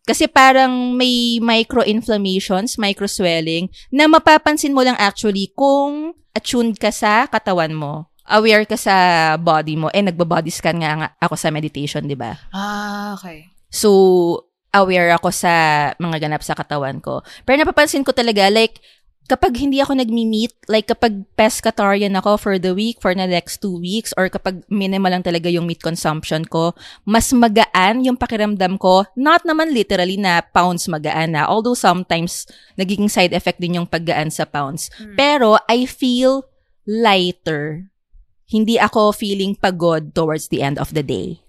Kasi parang may micro-inflammations, micro-swelling, na mapapansin mo lang actually kung attuned ka sa katawan mo. Aware ka sa body mo. Nagbabody scan nga ako sa meditation, di ba? Ah, okay. So, aware ako sa mga ganap sa katawan ko. Pero napapansin ko talaga, like, kapag hindi ako nagmi-meat, like kapag pescatarian ako for the week, for the next 2 weeks, or kapag minimal lang talaga yung meat consumption ko, mas magaan yung pakiramdam ko. Not naman literally na pounds magaan na. Although sometimes, nagiging side effect din yung paggaan sa pounds. Pero, I feel lighter. Hindi ako feeling pagod towards the end of the day.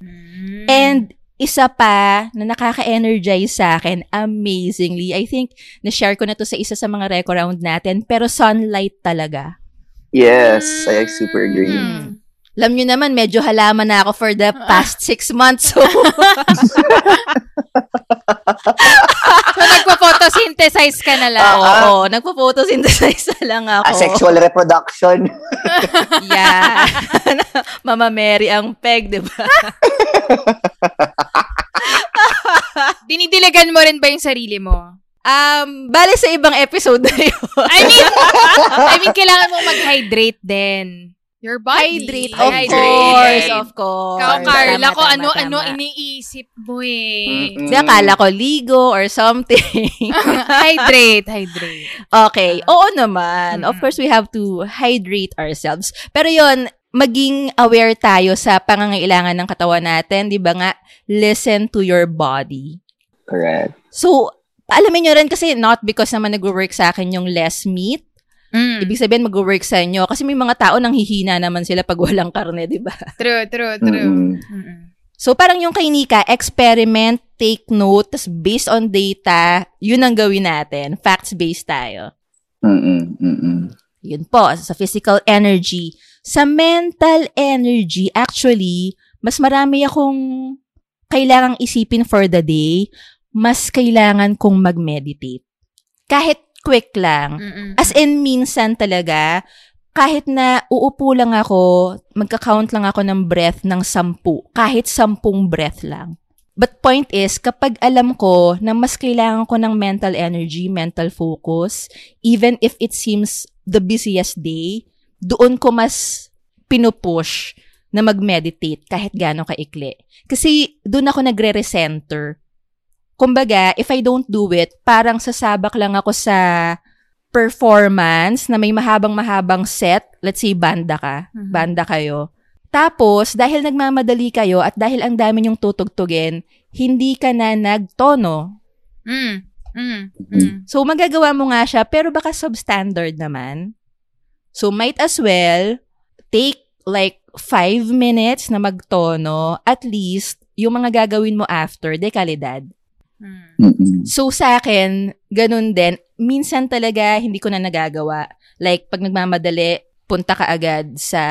And, isa pa na nakaka-energize sa akin, amazingly, I think, na-share ko na to sa isa sa mga reco-round natin, pero sunlight talaga. Yes, I super agree. Alam nyo naman, medyo halaman na ako for the past 6 months. So, nagpo-photosynthesize ka na lang. Oo, nagpo-photosynthesize na lang ako. Asexual reproduction. Yeah. Mama Mary ang peg, di ba? Dinidilagan mo rin ba yung sarili mo? Bale sa ibang episode na yun. I mean, kailangan mo mag-hydrate din. Your body. Hydrate. Of course. Kao, Carla, ko ano-ano iniisip mo eh. Kaya kala ko ligo or something. Hydrate. Okay. Oo naman. Of course, we have to hydrate ourselves. Pero yun, maging aware tayo sa pangangailangan ng katawan natin, di ba nga? Listen to your body. Correct. So, alamin nyo rin kasi, not because naman nag-work sa akin yung less meat, Ibig sabihin mag-work sa inyo. Kasi may mga tao nang hihina naman sila pag walang karne, di ba? True. Mm-hmm. So parang yung kay Nika, experiment, take note, tas based on data, yun ang gawin natin. Facts-based tayo. Yun po, sa physical energy. Sa mental energy, actually, mas marami akong kailangang isipin for the day. Mas kailangan kong mag-meditate. Kahit quick lang. As in, minsan talaga, kahit na uupo lang ako, magka-count lang ako ng breath ng 10. Kahit 10 breath lang. But point is, kapag alam ko na mas kailangan ko ng mental energy, mental focus, even if it seems the busiest day, doon ko mas pinupush na mag-meditate kahit gano'ng kaikli. Kasi doon ako nagre-recenter. Kumbaga, if I don't do it, parang sasabak lang ako sa performance na may mahabang-mahabang set. Let's say, banda ka. Banda kayo. Tapos, dahil nagmamadali kayo at dahil ang dami niyong tutugtugin, hindi ka na nagtono. So, magagawa mo nga siya, pero baka substandard naman. So, might as well take like 5 minutes na magtono. At least, yung mga gagawin mo after, de kalidad. So, sa akin, ganun din. Minsan talaga, hindi ko na nagagawa. Like, pag nagmamadali, punta ka agad sa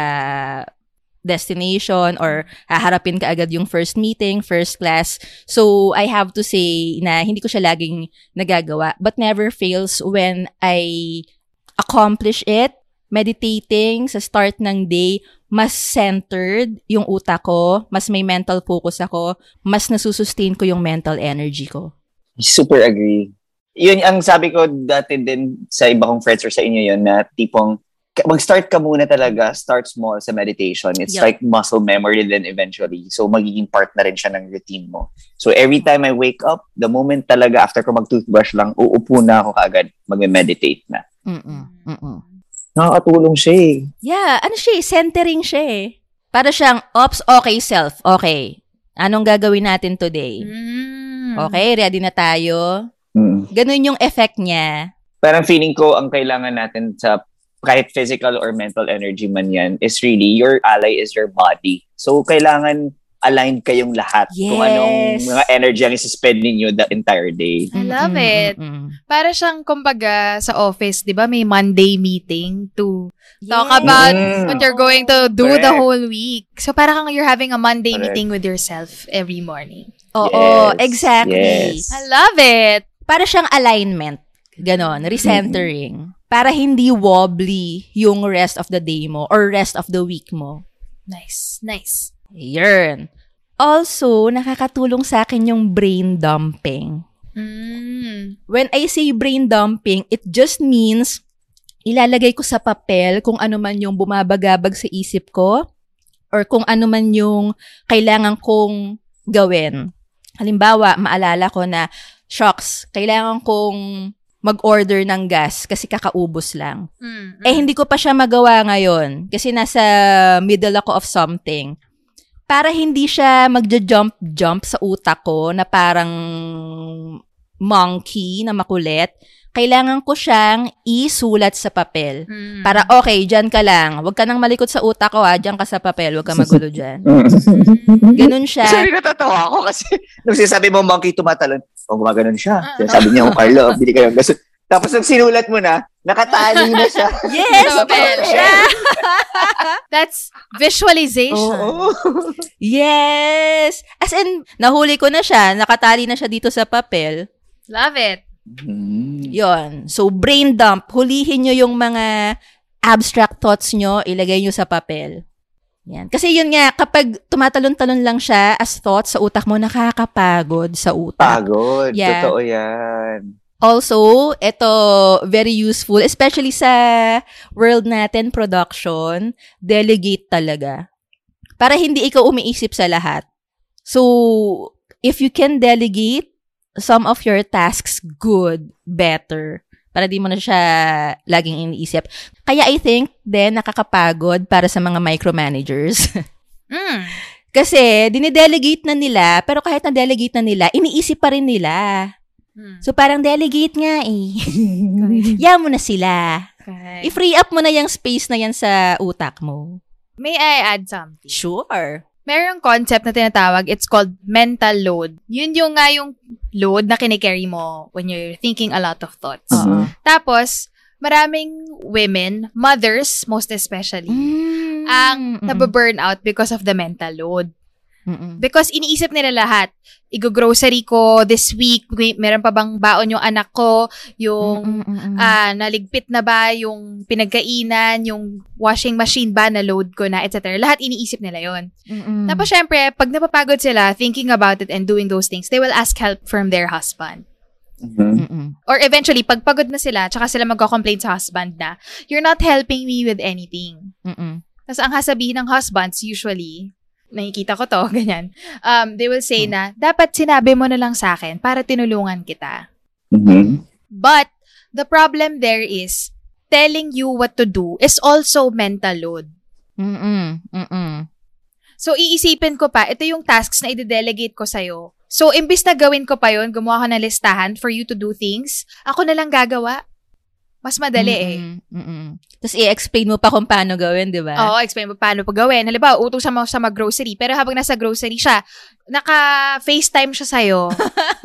destination or haharapin ka agad yung first meeting, first class. So, I have to say na hindi ko siya laging nagagawa. But never fails when I accomplish it. Meditating sa start ng day, mas centered yung utak ko, mas may mental focus ako, mas nasusustain ko yung mental energy ko. Super agree. Yun ang sabi ko dati din sa iba kong friends or sa inyo yun na tipong mag-start ka muna talaga, start small sa meditation. It's like muscle memory then eventually. So magiging part na rin siya ng routine mo. So every time I wake up, the moment talaga after ko mag-toothbrush lang, uupo na ako kaagad, mag-meditate na. Nakakatulong siya eh. Yeah, ano siya eh, centering siya eh. Para siyang, ops, okay self, okay. Anong gagawin natin today? Okay, ready na tayo. Ganun yung effect niya. Parang feeling ko, ang kailangan natin sa kahit physical or mental energy man yan, is really, your ally is your body. So, kailangan aligned kayong lahat. Yes. Kung anong mga energy ang isi-spend ninyo the entire day. I love it. Para siyang, kumbaga, sa office, di ba, may Monday meeting to talk about what you're going to do the whole week. So, parang you're having a Monday meeting with yourself every morning. Exactly. Yes. I love it. Para siyang alignment. Ganon, recentering. Para hindi wobbly yung rest of the day mo or rest of the week mo. Nice. Ayan. Also, nakakatulong sa akin yung brain dumping. When I say brain dumping, it just means ilalagay ko sa papel kung ano man yung bumabagabag sa isip ko or kung ano man yung kailangan kong gawin. Halimbawa, maalala ko na, shocks, kailangan kong mag-order ng gas kasi kakaubos lang. Eh, hindi ko pa siya magawa ngayon kasi nasa middle ako of something. Para hindi siya magja-jump sa utak ko na parang monkey na makulit, kailangan ko siyang isulat sa papel. Para okay, dyan ka lang. Huwag ka nang malikot sa utak ko, ha. Dyan ka sa papel. Huwag ka magulo dyan. Ganun siya. Sorry, natatawa ako kasi nung sinasabi mo monkey tumatalon, kung gumaganon siya. Sinasabi niya, Carlo, bili kayo ng gasot. Tapos nung sinulat mo na, nakatali na siya. Yes, that's visualization. Yes. As in, nahuli ko na siya. Nakatali na siya dito sa papel. Love it. Yun. So, brain dump. Hulihin nyo yung mga abstract thoughts nyo, ilagay nyo sa papel. Yan. Kasi yun nga, kapag tumatalon-talon lang siya as thoughts sa utak mo, nakakapagod sa utak. Pagod. Yeah. Totoo yan. Also, ito, very useful, especially sa world natin, production, delegate talaga. Para hindi ikaw umiisip sa lahat. So, if you can delegate some of your tasks, good, better. Para di mo na siya laging iniisip. Kaya I think, then, nakakapagod para sa mga micromanagers. Kasi, dinidelegate na nila, pero kahit na-delegate na nila, iniisip pa rin nila. So, parang delegate nga eh. Yan mo na sila. Okay. I-free up mo na yung space na yan sa utak mo. May I add something? Sure. Merong concept na tinatawag, it's called mental load. Yun yung nga yung load na kinikerry mo when you're thinking a lot of thoughts. Uh-huh. Tapos, maraming women, mothers most especially, ang nababurn out because of the mental load. Mm-mm. Because iniisip nila lahat, i-grocery ko this week, meron pa bang baon yung anak ko, yung naligpit na ba, yung pinagkainan, yung washing machine ba, na-load ko na, etc. Lahat iniisip nila yun. Mm-mm. Tapos syempre, pag napapagod sila thinking about it and doing those things, they will ask help from their husband. Mm-mm. Or eventually, pag pagod na sila, tsaka sila magko-complain sa husband na, you're not helping me with anything. Tapos ang hasabihin ng husbands, usually... nakikita ko to, ganyan. They will say na, dapat sinabi mo na lang sa akin para tinulungan kita. Mm-hmm. But, the problem there is, telling you what to do is also mental load. So, iisipin ko pa, ito yung tasks na i-delegate ko sa'yo. So, imbis na gawin ko pa yun, gumawa ko ng listahan for you to do things, ako na lang gagawa. Mas madali Tapos i-explain mo pa kung paano gawin, di ba? Oo, explain mo paano pa gawin. Halimbawa, utos mo siya mag-grocery. Pero habang nasa grocery siya, naka-FaceTime siya sa'yo.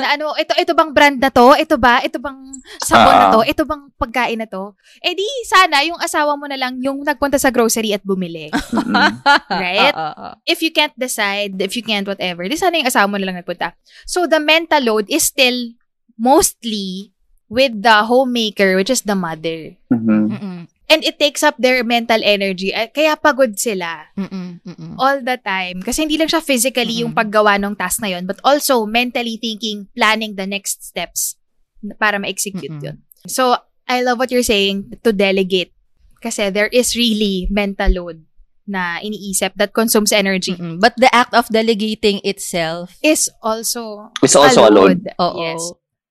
Na ano, ito bang brand na to? Ito ba? Ito bang sabon na to? Ito bang pagkain na to? Eh di, sana yung asawa mo na lang yung nagpunta sa grocery at bumili. Right? If you can't decide, if you can't whatever, di sana yung asawa mo na lang nagpunta. So, the mental load is still mostly... with the homemaker, which is the mother. And it takes up their mental energy. Kaya pagod sila. All the time. Kasi hindi lang siya physically yung paggawa ng task na yun, but also mentally thinking, planning the next steps para ma-execute yun. So, I love what you're saying to delegate. Kasi there is really mental load na iniisip that consumes energy. But the act of delegating itself is also a load. Yes.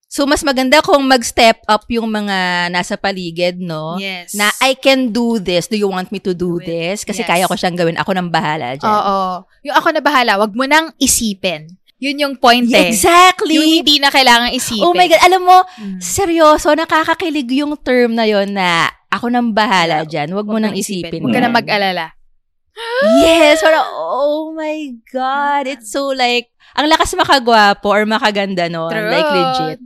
So, mas maganda kung mag-step up yung mga nasa paligid, no? Yes. Na, I can do this. Do you want me to do this? Kasi kaya ko siyang gawin. Ako nang bahala dyan. Oo. Yung ako na bahala, wag mo nang isipin. Yun yung point eh. Exactly. Yung hindi na kailangang isipin. Oh my God. Alam mo, seryoso, nakakakilig yung term na yon na ako nang bahala dyan. Wag mo nang isipin. Huwag ka na mag-alala. Yes! Oh my God! It's so like, ang lakas makagwapo or makaganda, no? True. Like legit.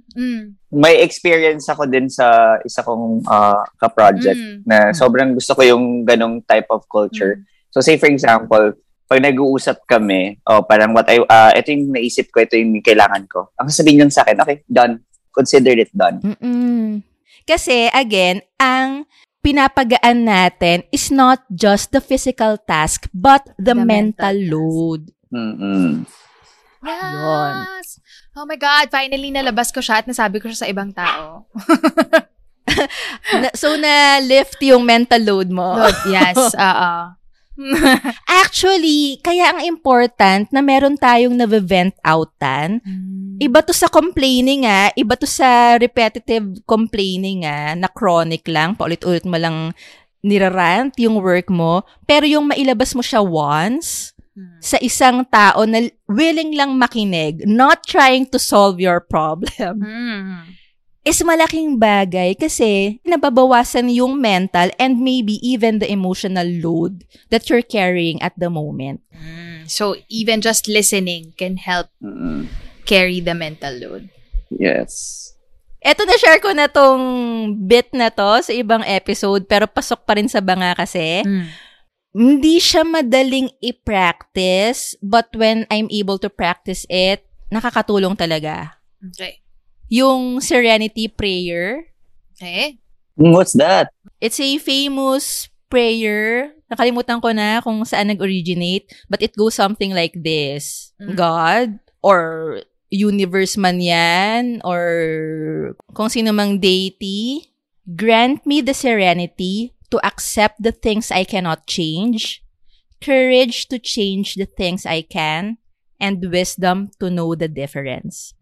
May experience ako din sa isa kong ka-project na sobrang gusto ko yung ganong type of culture. So say for example, pag nag-uusap kami, parang what I, ito yung naisip ko, ito yung kailangan ko. Ang sabihin lang sa akin, okay, done. Consider it done. Kasi again, ang... pinapagaan natin is not just the physical task but the mental load. Yes! Oh my God, finally nalabas ko siya at nasabi ko siya sa ibang tao. So, na-lift yung mental load mo. Actually, kaya ang important na meron tayong na-vent outan. Iba to sa complaining iba to sa repetitive complaining na chronic lang, paulit-ulit mo lang nirarant yung work mo, pero yung mailabas mo siya once sa isang tao na willing lang makinig, not trying to solve your problem. Is malaking bagay kasi nababawasan yung mental and maybe even the emotional load that you're carrying at the moment. So, even just listening can help carry the mental load. Yes. Eto, na-share ko na tong bit na to sa ibang episode pero pasok pa rin sa banga kasi. Hindi siya madaling i-practice but when I'm able to practice it, nakakatulong talaga. Okay. Yung Serenity Prayer. Okay. What's that? It's a famous prayer. Nakalimutan ko na kung saan nag-originate. But it goes something like this. God, or universe man yan, or kung sino mang deity, grant me the serenity to accept the things I cannot change, courage to change the things I can, and wisdom to know the difference.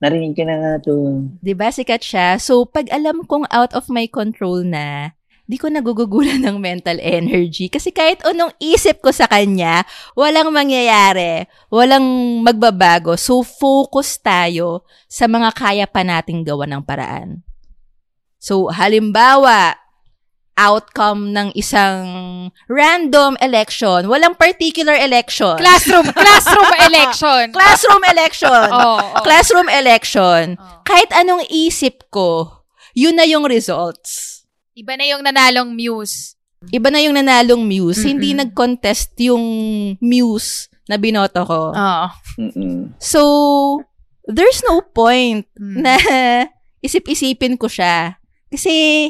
Narinig ka na nga to. Diba, sikat siya? So, pag alam kong out of my control na, di ko nagugugulan ng mental energy. Kasi kahit anong isip ko sa kanya, walang mangyayari. Walang magbabago. So, focus tayo sa mga kaya pa nating gawa ng paraan. So, halimbawa, outcome ng isang random election, walang particular election. Classroom election. Kahit anong isip ko, yun na yung results. Iba na yung nanalong muse. Mm-mm. Hindi nag-contest yung muse na binoto ko. Oh. So, there's no point na isip-isipin ko siya. Kasi,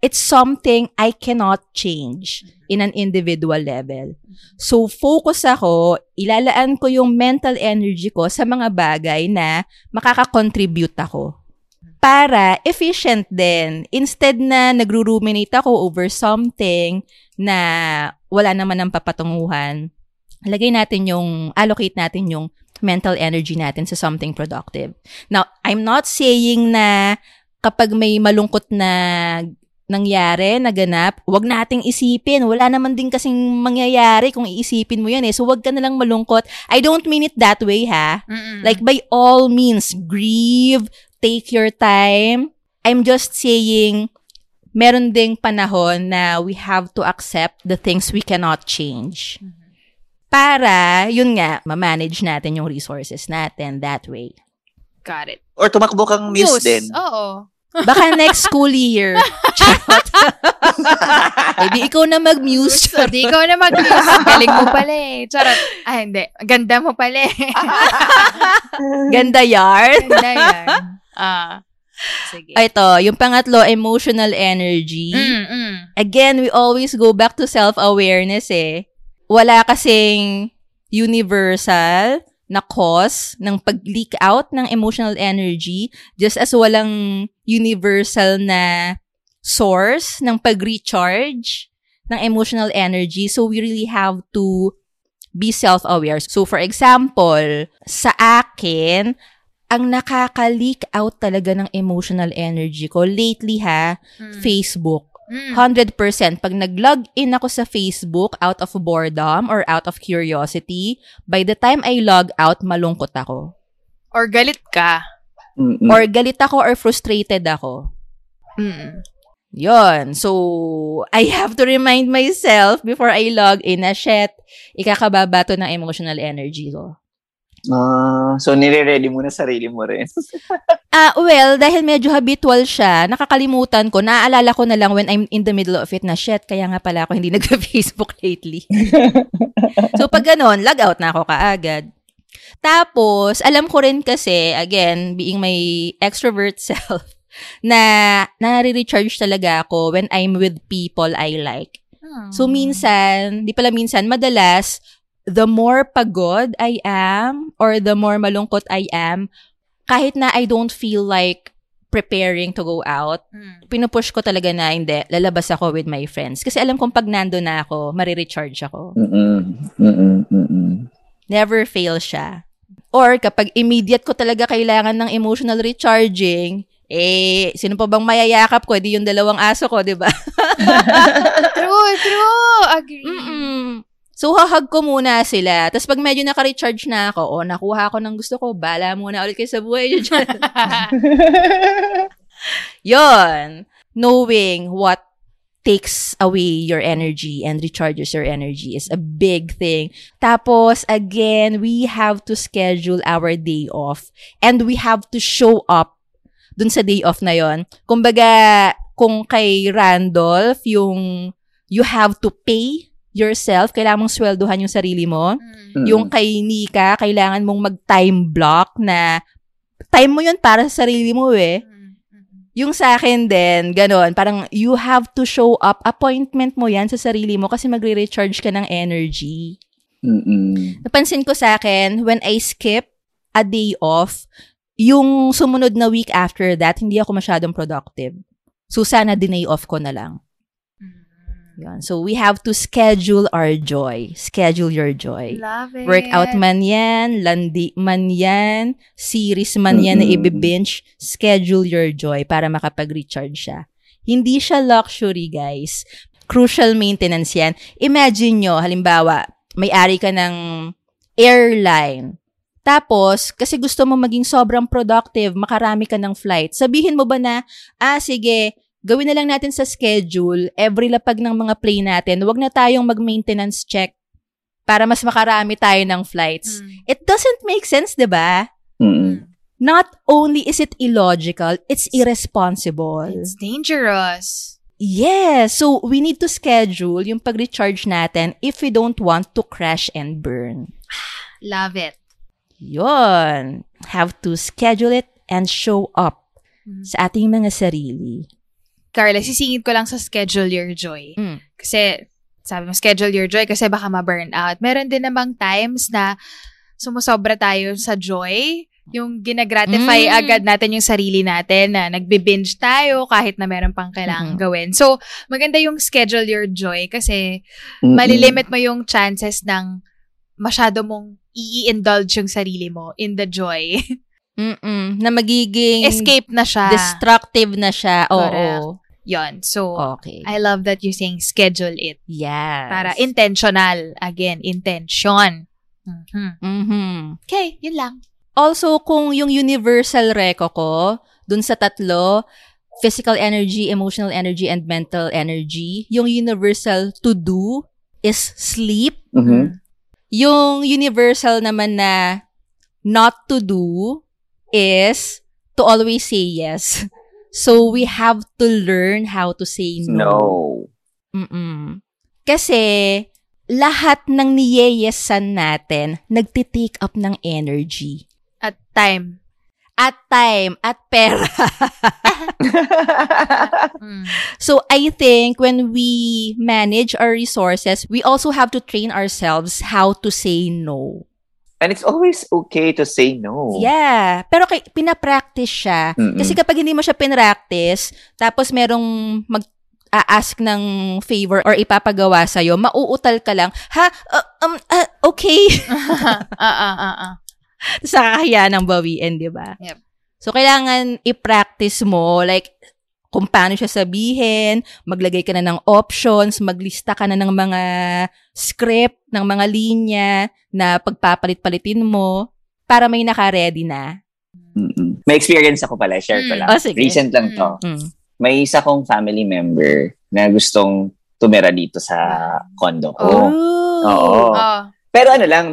it's something I cannot change in an individual level. So, focus ako, ilalaan ko yung mental energy ko sa mga bagay na makaka-contribute ako. Para efficient din. Instead na nagruruminate ako over something na wala naman ang papatunguhan, lagay natin yung, allocate natin yung mental energy natin sa something productive. Now, I'm not saying na kapag may malungkot na nangyari, naganap, huwag nating isipin. Wala naman din kasing mangyayari kung iisipin mo yan eh. So, huwag ka nalang malungkot. I don't mean it that way, ha? Mm-mm. Like, by all means, grieve, take your time. I'm just saying, meron ding panahon na we have to accept the things we cannot change. Para, yun nga, ma-manage natin yung resources natin that way. Got it. Or tumakbo kang muse din. Oo. Baka next school year. Edi ikaw na mag-muse. Galing mo pala eh. Charot. Ah, hindi. Ganda mo pala eh. Ganda yarn. Sige. Ito, yung pangatlo, emotional energy. Again, we always go back to self-awareness eh. Wala kasing universal na cause ng pag-leak out ng emotional energy, just as walang universal na source ng pag-recharge ng emotional energy. So, we really have to be self-aware. So, for example, sa akin, ang nakaka-leak out talaga ng emotional energy ko lately ha, Facebook. 100%. Pag nag-log in ako sa Facebook out of boredom or out of curiosity, by the time I log out, malungkot ako. Or galit ka. Mm-mm. Or galit ako or frustrated ako. Mm-mm. Yun. So, I have to remind myself before I log in na, shit, ikakababato ng emotional energy ko. So, nire-ready mo na sarili mo rin. Well, dahil medyo habitual siya, nakakalimutan ko, naaalala ko na lang when I'm in the middle of it na, shit, kaya nga pala ako hindi nag-Facebook lately. So, pag ganun, log out na ako kaagad. Tapos, alam ko rin kasi, again, being my extrovert self, na nare-recharge talaga ako when I'm with people I like. Oh. So, madalas, the more pagod I am or the more malungkot I am, kahit na I don't feel like preparing to go out, pinupush ko talaga na, hindi, lalabas ako with my friends. Kasi alam kong pag nando na ako, mariricharge ako. Never fail siya. Or kapag immediate ko talaga kailangan ng emotional recharging, eh, sino pa bang mayayakap ko? Di yung dalawang aso ko, di ba? True. Agree. So, hahag ko muna sila. Tapos, pag medyo naka-recharge na ako, nakuha ko ng gusto ko, bala muna ulit kayo sa buhay nyo dyan. Yun. Knowing what takes away your energy and recharges your energy is a big thing. Tapos, again, we have to schedule our day off. And we have to show up dun sa day off na yun. Kumbaga, kung kay Randolph, yung you have to pay yourself, kailangan mong swelduhan yung sarili mo. Yung kay Nika, kailangan mong mag-time block na time mo yun para sa sarili mo eh. Yung sa akin din, ganun, parang you have to show up, appointment mo yan sa sarili mo kasi magre-recharge ka ng energy. Napansin ko sa akin, when I skip a day off, yung sumunod na week after that, hindi ako masyadong productive. So, sana dinay off ko na lang. So, we have to schedule our joy. Schedule your joy. Love it. Workout man yan, landi man yan, series man yan na ibibinge, schedule your joy para makapag-recharge siya. Hindi siya luxury, guys. Crucial maintenance yan. Imagine nyo, halimbawa, may-ari ka ng airline. Tapos, kasi gusto mo maging sobrang productive, makarami ka ng flight. Sabihin mo ba na, sige, gawin na lang natin sa schedule, every lapag ng mga play natin, wag na tayong mag-maintenance check para mas makarami tayo ng flights. Mm. It doesn't make sense, diba? Mm. Not only is it illogical, it's irresponsible. It's dangerous. Yeah, so we need to schedule yung pag-recharge natin if we don't want to crash and burn. Love it. Yun. Have to schedule it and show up sa ating mga sarili. Carla, sisingit ko lang sa schedule your joy. Mm. Kasi... sabi mo, schedule your joy kasi baka ma-burn out. Meron din namang times na sumusobra tayo sa joy. Yung ginagratify agad natin yung sarili natin na nagbe-binge tayo kahit na meron pang kailangang gawin. So, maganda yung schedule your joy kasi malilimit mo yung chances ng masyado mong i-indulge yung sarili mo in the joy. Na magiging... escape na siya. Destructive na siya. Correct. Oo. Yon. So, okay. I love that you're saying schedule it. Yes. Para intentional. Again, intention. Okay, yun lang. Also, kung yung universal reco ko, dun sa tatlo, physical energy, emotional energy, and mental energy, yung universal to do is sleep. Yung universal naman na not to do is to always say yes. So, we have to learn how to say no. Kasi, lahat ng niyeyesan natin, nagtitake up ng energy. At time. At time. At pera. So, I think when we manage our resources, we also have to train ourselves how to say no. And it's always okay to say no. Yeah. Pero pinapractice siya. Kasi kapag hindi mo siya pinractice, tapos merong mag-ask ng favor or ipapagawa sa'yo, mauutal ka lang, okay. Sa kaya ng bawiin, di ba? Yep. So, kailangan i-practice mo, like, kung paano siya sabihin, maglagay ka na ng options, maglista ka na ng mga script, ng mga linya na pagpapalit-palitin mo para may naka-ready na. May experience ako pala, share ko lang. Recent lang to. May isa kong family member na gustong tumira dito sa condo ko. Pero ano lang,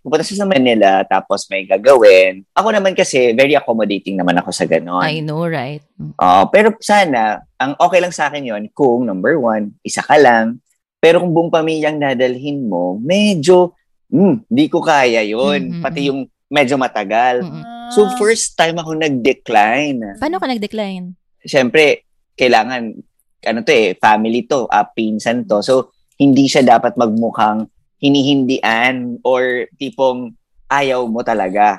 pupunta siya sa Manila, tapos may gagawin. Ako naman kasi, very accommodating naman ako sa ganon. I know, right? Pero sana, ang okay lang sa akin yon kung, number one, isa ka lang. Pero kung buong pamilyang nadalhin mo, medyo, di ko kaya yon. Pati yung medyo matagal. So, first time ako nag-decline. Paano ka nag-decline? Siyempre, kailangan, family to, pinsan to. So, hindi siya dapat magmukhang hinihindian or tipong ayaw mo talaga.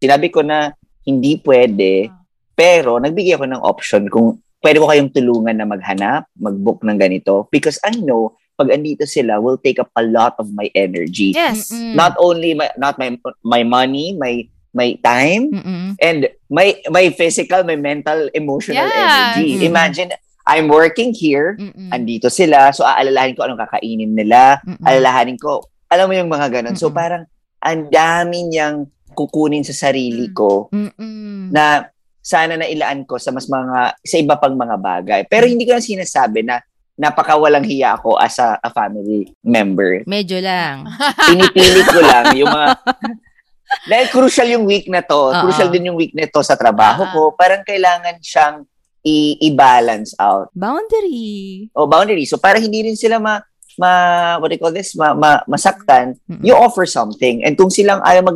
Sinabi ko na hindi pwede, pero nagbigay ako ng option kung pwede ko kayong tulungan na maghanap, mag-book ng ganito. Because I know, pag andito sila, will take up a lot of my energy. Yes. Not only my money, my time, and my physical, my mental, emotional energy. Imagine, I'm working here, andito sila, so aalalahanin ko anong kakainin nila, alalahanin ko, alam mo yung mga ganun. So parang, ang dami niyang kukunin sa sarili ko na sana nailaan ko sa iba pang mga bagay. Pero hindi ko lang sinasabi na napakawalang hiya ako as a family member. Medyo lang. Pinipili ko lang yung mga... dahil crucial yung week na to, crucial din yung week na to sa trabaho ko, parang kailangan siyang i-balance out. Boundary. Boundary. So, para hindi rin sila masaktan, you offer something. And kung silang ayaw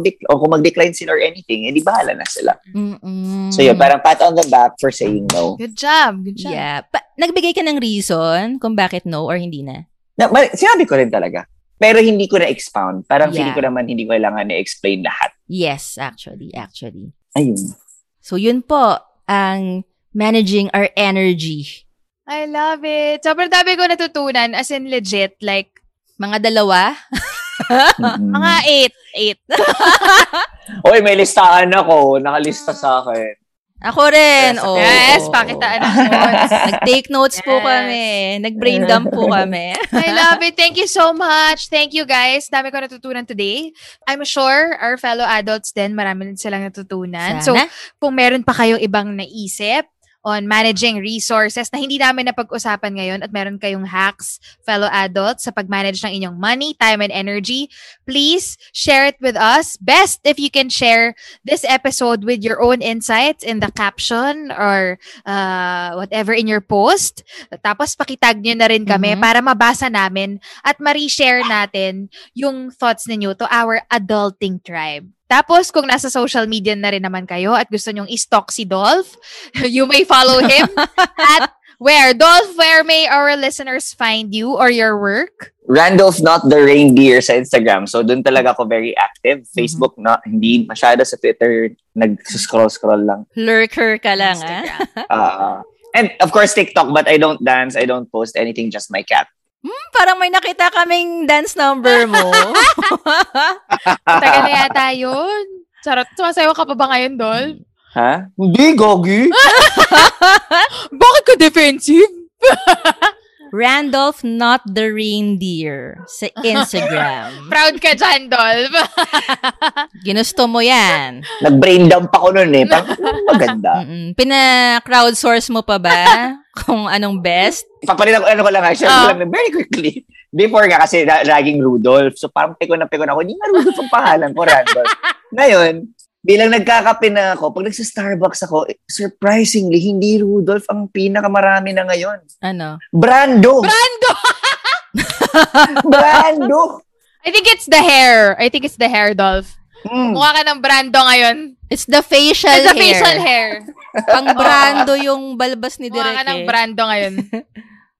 mag-decline sila or anything, edi bahala na sila. So, yun, parang pat on the back for saying no. Good job. Good job. Yeah. Nagbigay ka ng reason kung bakit no or hindi na? Sinabi ko rin talaga. Pero hindi ko na-expound. Parang feeling ko naman hindi ko kailangan na-explain lahat. Yes, actually. Ayun. So, yun po ang managing our energy. I love it. Sobrang dami ko natutunan. As in legit. Like, mga dalawa? Mga 8. Oy, may listahan ako. Nakalista sa akin. Ako rin. Yes, pakitaan ang notes. Nag-take notes po kami. Nag-brain dump po kami. I love it. Thank you so much. Thank you, guys. Dami ko natutunan today. I'm sure our fellow adults din, marami din silang natutunan. Sana? So, kung meron pa kayong ibang naisip, on managing resources na hindi namin napag-usapan ngayon at meron kayong hacks, fellow adults, sa pag-manage ng inyong money, time, and energy, please share it with us. Best if you can share this episode with your own insights in the caption or whatever in your post. Tapos pakitag nyo na rin kami para mabasa namin at ma-reshare natin yung thoughts ninyo to our adulting tribe. Tapos, kung nasa social media na rin naman kayo at gusto nyong i-stalk si Dolph, you may follow him at where? Dolph, where may our listeners find you or your work? Randolph Not The Reindeer sa Instagram. So, dun talaga ako very active. Facebook, hindi masyado sa Twitter. Nag-scroll-scroll lang. Lurker ka lang, Instagram. And of course, TikTok. But I don't dance. I don't post anything. Just my cat. Parang may nakita kaming dance number mo. Tagal na yata yun. Charot. Sumasayaw ka pa ba ngayon, Dol? Ha? Hindi, gogi. Bakit ka defensive? Randolph Not The Reindeer sa Instagram. Proud ka dyan, Dolph. Ginusto mo yan. Nag-brain dump ako nun eh. Maganda. Pina-crowdsource mo pa ba? Kung anong best? Paparin ako, ano ko lang ha, share ko lang very quickly. Before nga kasi laging Rudolph. So parang pikon ako. Hindi nga Rudolph ang pangalan ko, Randolph. Ngayon, bilang nagkakape na ako, pag nagsa-Starbucks ako, surprisingly, hindi Rudolph ang pinakamarami na ngayon. Ano? Brando! Brando! I think it's the hair. Dolph. Mukha ka ng Brando ngayon. It's the facial hair. Pang Brando yung balbas ni Direk. Mukha ka ng Brando ngayon.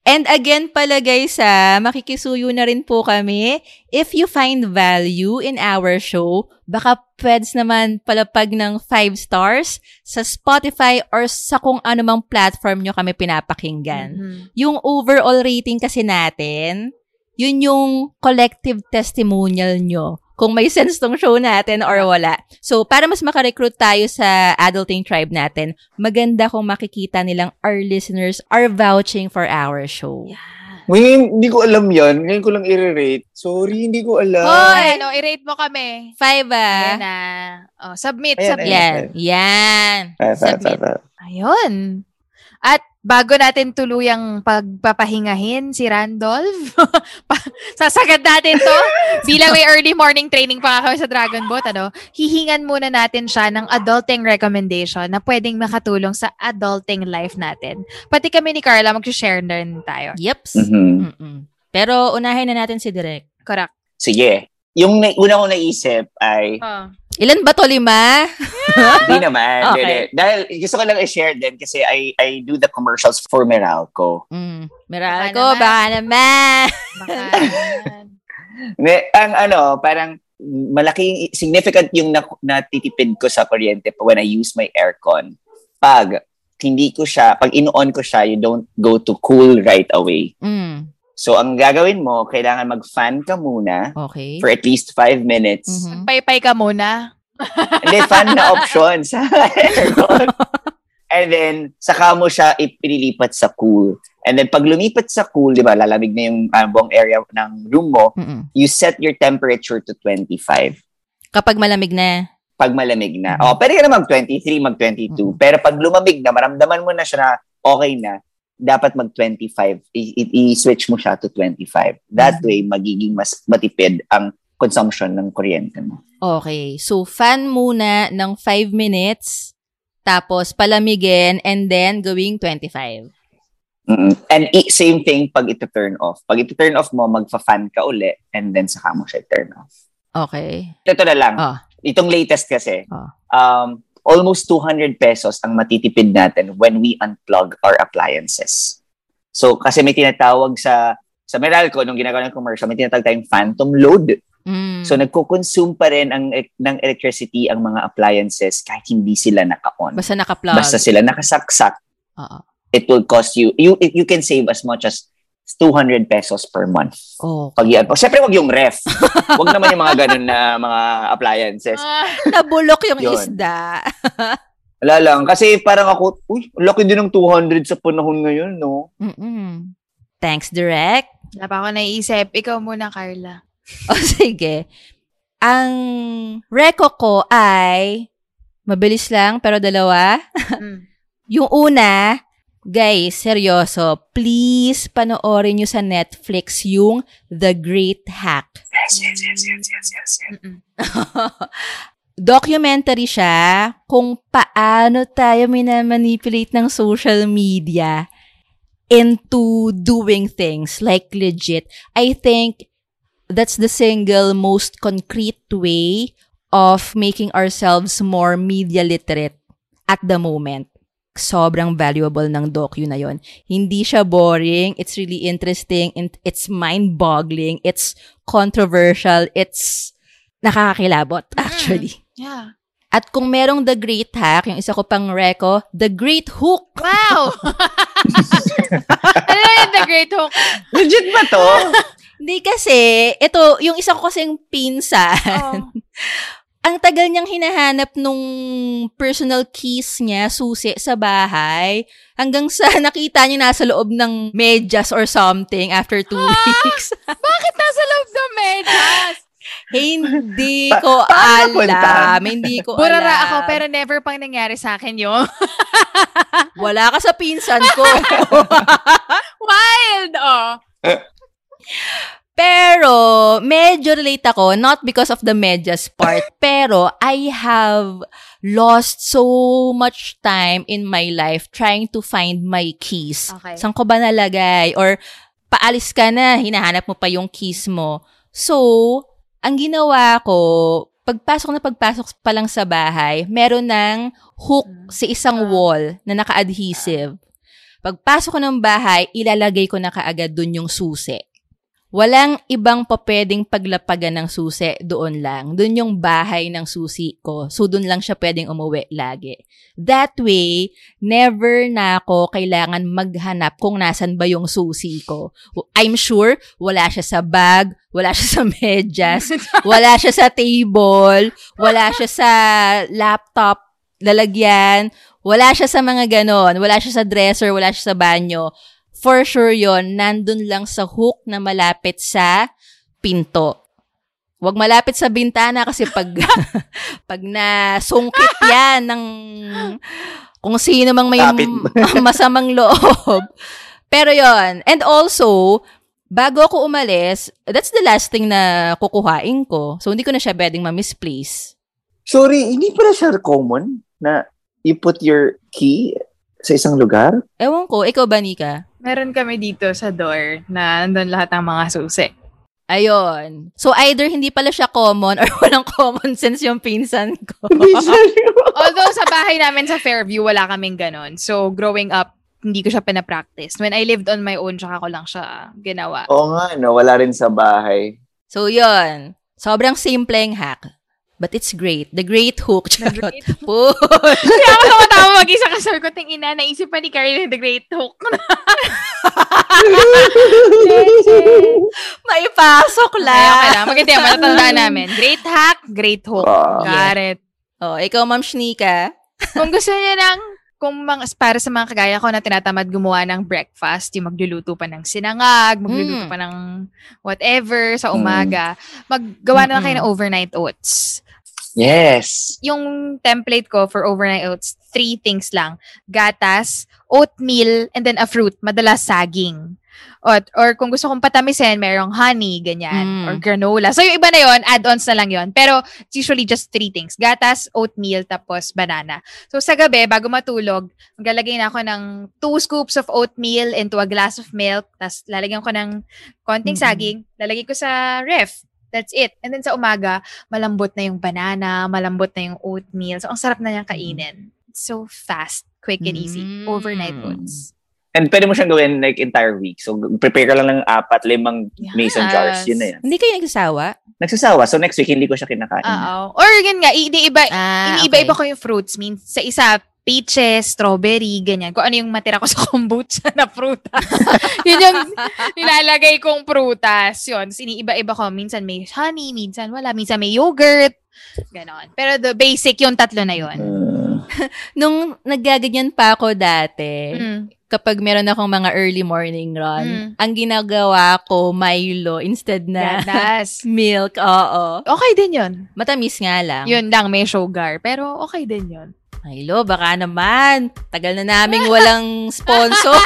And again pala guys, makikisuyo na rin po kami. If you find value in our show, baka pweds naman palapag ng 5 stars sa Spotify or sa kung anumang platform nyo kami pinapakinggan. Yung overall rating kasi natin, yun yung collective testimonial nyo. Kung may sense tong show natin or wala. So, para mas makarecruit tayo sa adulting tribe natin, maganda kung makikita nilang our listeners are vouching for our show. Yeah. Ngayon, hindi ko alam yan. Ngayon ko lang i-rate. Sorry, hindi ko alam. I-rate mo kami. 5 ah. Yan ah. Oh, submit. Yan. Ayun. At bago natin tuluyang pagpapahingahin si Randolph, sasagad natin to bilang may early morning training pa kami sa Dragon Boat. Hihingan muna natin siya ng adulting recommendation na pwedeng makatulong sa adulting life natin. Pati kami ni Carla, mag-share na rin tayo. Yeps. Pero unahin na natin si Direk. Correct. Sige. Yung una ko naisip ay... Ilan ba to? 5? Hindi naman. Okay. Dahil gusto ko lang i-share din kasi I do the commercials for Meralco. Meralco, baka naman. Ang parang malaking, significant yung natitipid ko sa kuryente when I use my aircon. Pag in-on ko siya, you don't go to cool right away. So, ang gagawin mo, kailangan mag-fan ka muna for at least 5 minutes. Paypay ka muna. Hindi, fan na option sa aircon. And then, saka mo siya ipinilipat sa cool. And then, pag lumipat sa cool, di ba, lalamig na yung buong area ng room mo, you set your temperature to 25. Kapag malamig na? Pag malamig na. O, pwede ka na mag-23, mag-22. Pero pag lumamig na, maramdaman mo na siya na okay na, dapat mag-25, i-switch mo siya to 25. That way, magiging mas matipid ang consumption ng kuryente mo. Okay. So, fan muna ng 5 minutes, tapos palamigin, and then going 25. And same thing pag ito turn off. Pag ito turn off mo, magpa-fan ka uli, and then saka mo siya turn off. Okay. Ito na lang. Itong latest kasi. Almost 200 pesos ang matitipid natin when we unplug our appliances. So, kasi may tinatawag sa Meralco, nung ginagawa ng commercial, may tinatawag tayong phantom load. So, nagko-consume pa rin ng electricity ang mga appliances kahit hindi sila naka-on. Basta naka-plug. Basta sila nakasaksak. It will cost you can save as much as 200 pesos per month. Okay. Siyempre, wag yung ref. Wag naman yung mga ganun na mga appliances. Nabulok yung isda. Wala lang. Kasi parang ako, laki din ng 200 sa panahon ngayon, no? Thanks, Direk. Wala pa ako naiisip. Ikaw muna, Carla. Sige. Ang reko ko ay mabilis lang, pero 2. Yung una, guys, seryoso, please panoorin nyo sa Netflix yung The Great Hack. Yes. Documentary siya kung paano tayo minamanipulate ng social media into doing things, like legit. I think that's the single most concrete way of making ourselves more media literate at the moment. Sobrang valuable ng docu na yon. Hindi siya boring, it's really interesting, and it's mind-boggling, it's controversial, it's nakakakilabot actually. Yeah. At kung merong The Great Hack, yung isa ko pang reko, The Great Hook. Wow! Ano yun, The Great Hook? Legit ba to? Hindi kasi, ito, yung isa ko kasing pinsan. Oh. Ang tagal niyang hinahanap nung personal keys niya, susi, sa bahay, hanggang sa nakita niya nasa loob ng medyas or something after 2 weeks. Bakit nasa loob ng medyas? Hindi ko alam. Hindi ko alam. Burara ako, pero never pang nangyari sa akin yun. Wala ka sa pinsan ko. Wild, oh. Pero, medyo relate ako, not because of the medyas part, pero I have lost so much time in my life trying to find my keys. Okay. Saan ko ba nalagay? Or, paalis ka na, hinahanap mo pa yung keys mo. So, ang ginawa ko, pagpasok pa lang sa bahay, meron ng hook sa isang wall na naka-adhesive. Pagpasok ko ng bahay, ilalagay ko na kaagad dun yung susi. Walang ibang papeding paglapagan ng susi, doon lang. Doon yung bahay ng susi ko. So, doon lang siya pwedeng umuwi lagi. That way, never na ako kailangan maghanap kung nasan ba yung susi ko. I'm sure, wala siya sa bag, wala siya sa medyas, wala siya sa table, wala siya sa laptop, lalagyan, wala siya sa mga ganon, wala siya sa dresser, wala siya sa banyo. For sure yon, nandun lang sa hook na malapit sa pinto. Huwag malapit sa bintana kasi pag nasungkit yan ng kung sino mang may masamang loob. Pero yon. And also, bago ako umalis, that's the last thing na kukuhain ko. So, hindi ko na siya pwedeng ma-misplace. Sorry, hindi pala siya common na you put your key sa isang lugar? Ewan ko. Ikaw ba, Nika? Meron kami dito sa door na andun lahat ng mga susi. Ayun. So, either hindi pala siya common or walang common sense yung pinsan ko. Although, sa bahay namin sa Fairview, wala kaming ganon. So, growing up, hindi ko siya pinapractice. When I lived on my own, tsaka ko lang siya ginawa. Oo nga, no? Wala rin sa bahay. So, yun. Sobrang simpleng hack. But it's great. The Great Hook. Charot. Kaya ako matama mag-isa ka, sir, ko tingina. Naisip pa ni Carl The Great Hook. Maipasok lang. Maganda yan. Matatandaan namin. Great Hack, Great Hook. Got it. Oh, ikaw, Ma'am Shnika. Kung gusto niyo para sa mga kagaya ko na tinatamad gumawa ng breakfast, yung magluluto pa ng sinangag, magluluto pa ng whatever sa umaga, maggawa na lang kayo ng overnight oats. Yes. Yung template ko for overnight oats, 3 things lang. Gatas, oatmeal, and then a fruit. Madalas saging. Or kung gusto kong patamisin, merong honey, ganyan. Or granola. So yung iba na yon, add-ons na lang yon. Pero it's usually just 3 things. Gatas, oatmeal, tapos banana. So sa gabi, bago matulog, maglalagay na ako ng 2 scoops of oatmeal into a glass of milk. Tapos lalagyan ko ng konting saging. Lalagay ko sa ref. That's it. And then sa umaga, malambot na yung banana, malambot na yung oatmeal. So, ang sarap na niyang kainin. It's so fast, quick, and easy. Overnight oats. And pwede mo siyang gawin like entire week. So, prepare ka lang ng 4-5 mason jars. Yun na yan. Hindi kayo nagsasawa? Nagsasawa. So, next week, hindi ko siya kinakain. Oo. Or, yun nga, iniiba-iba ko yung fruits. Means, sa isa, peaches, strawberry, ganyan. Kung ano yung matira ko sa kombucha na prutas. Yun yung nilalagay kong prutas. Yun. Siniiba-iba ko. Minsan may honey, minsan wala. Minsan may yogurt. Ganon. Pero the basic, yung 3 na yun. Nung nagaganyan pa ako dati, kapag meron akong mga early morning run, ang ginagawa ko, Milo instead na milk. Oo. Okay din yun. Matamis nga lang. Yun lang, may sugar. Pero okay din yun. Hello, baka naman. Tagal na naming walang sponsor.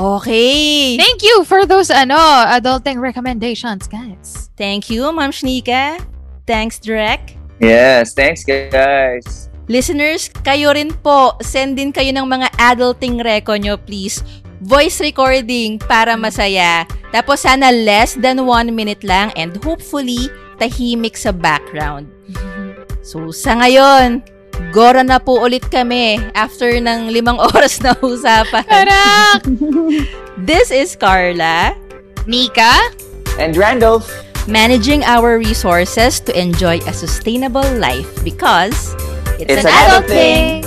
Okay. Thank you for those adulting recommendations, guys. Thank you, Ma'am Shnika. Thanks, Direc. Yes, thanks, guys. Listeners, kayo rin po, send din kayo ng mga adulting reco nyo, please. Voice recording para masaya. Tapos sana less than 1 minute lang and hopefully tahimik sa background. So, sa ngayon, Gora na po ulit kami after ng 5 oras na usapan. Karak! This is Carla, Mika, and Randolph, managing our resources to enjoy a sustainable life because it's an adult thing!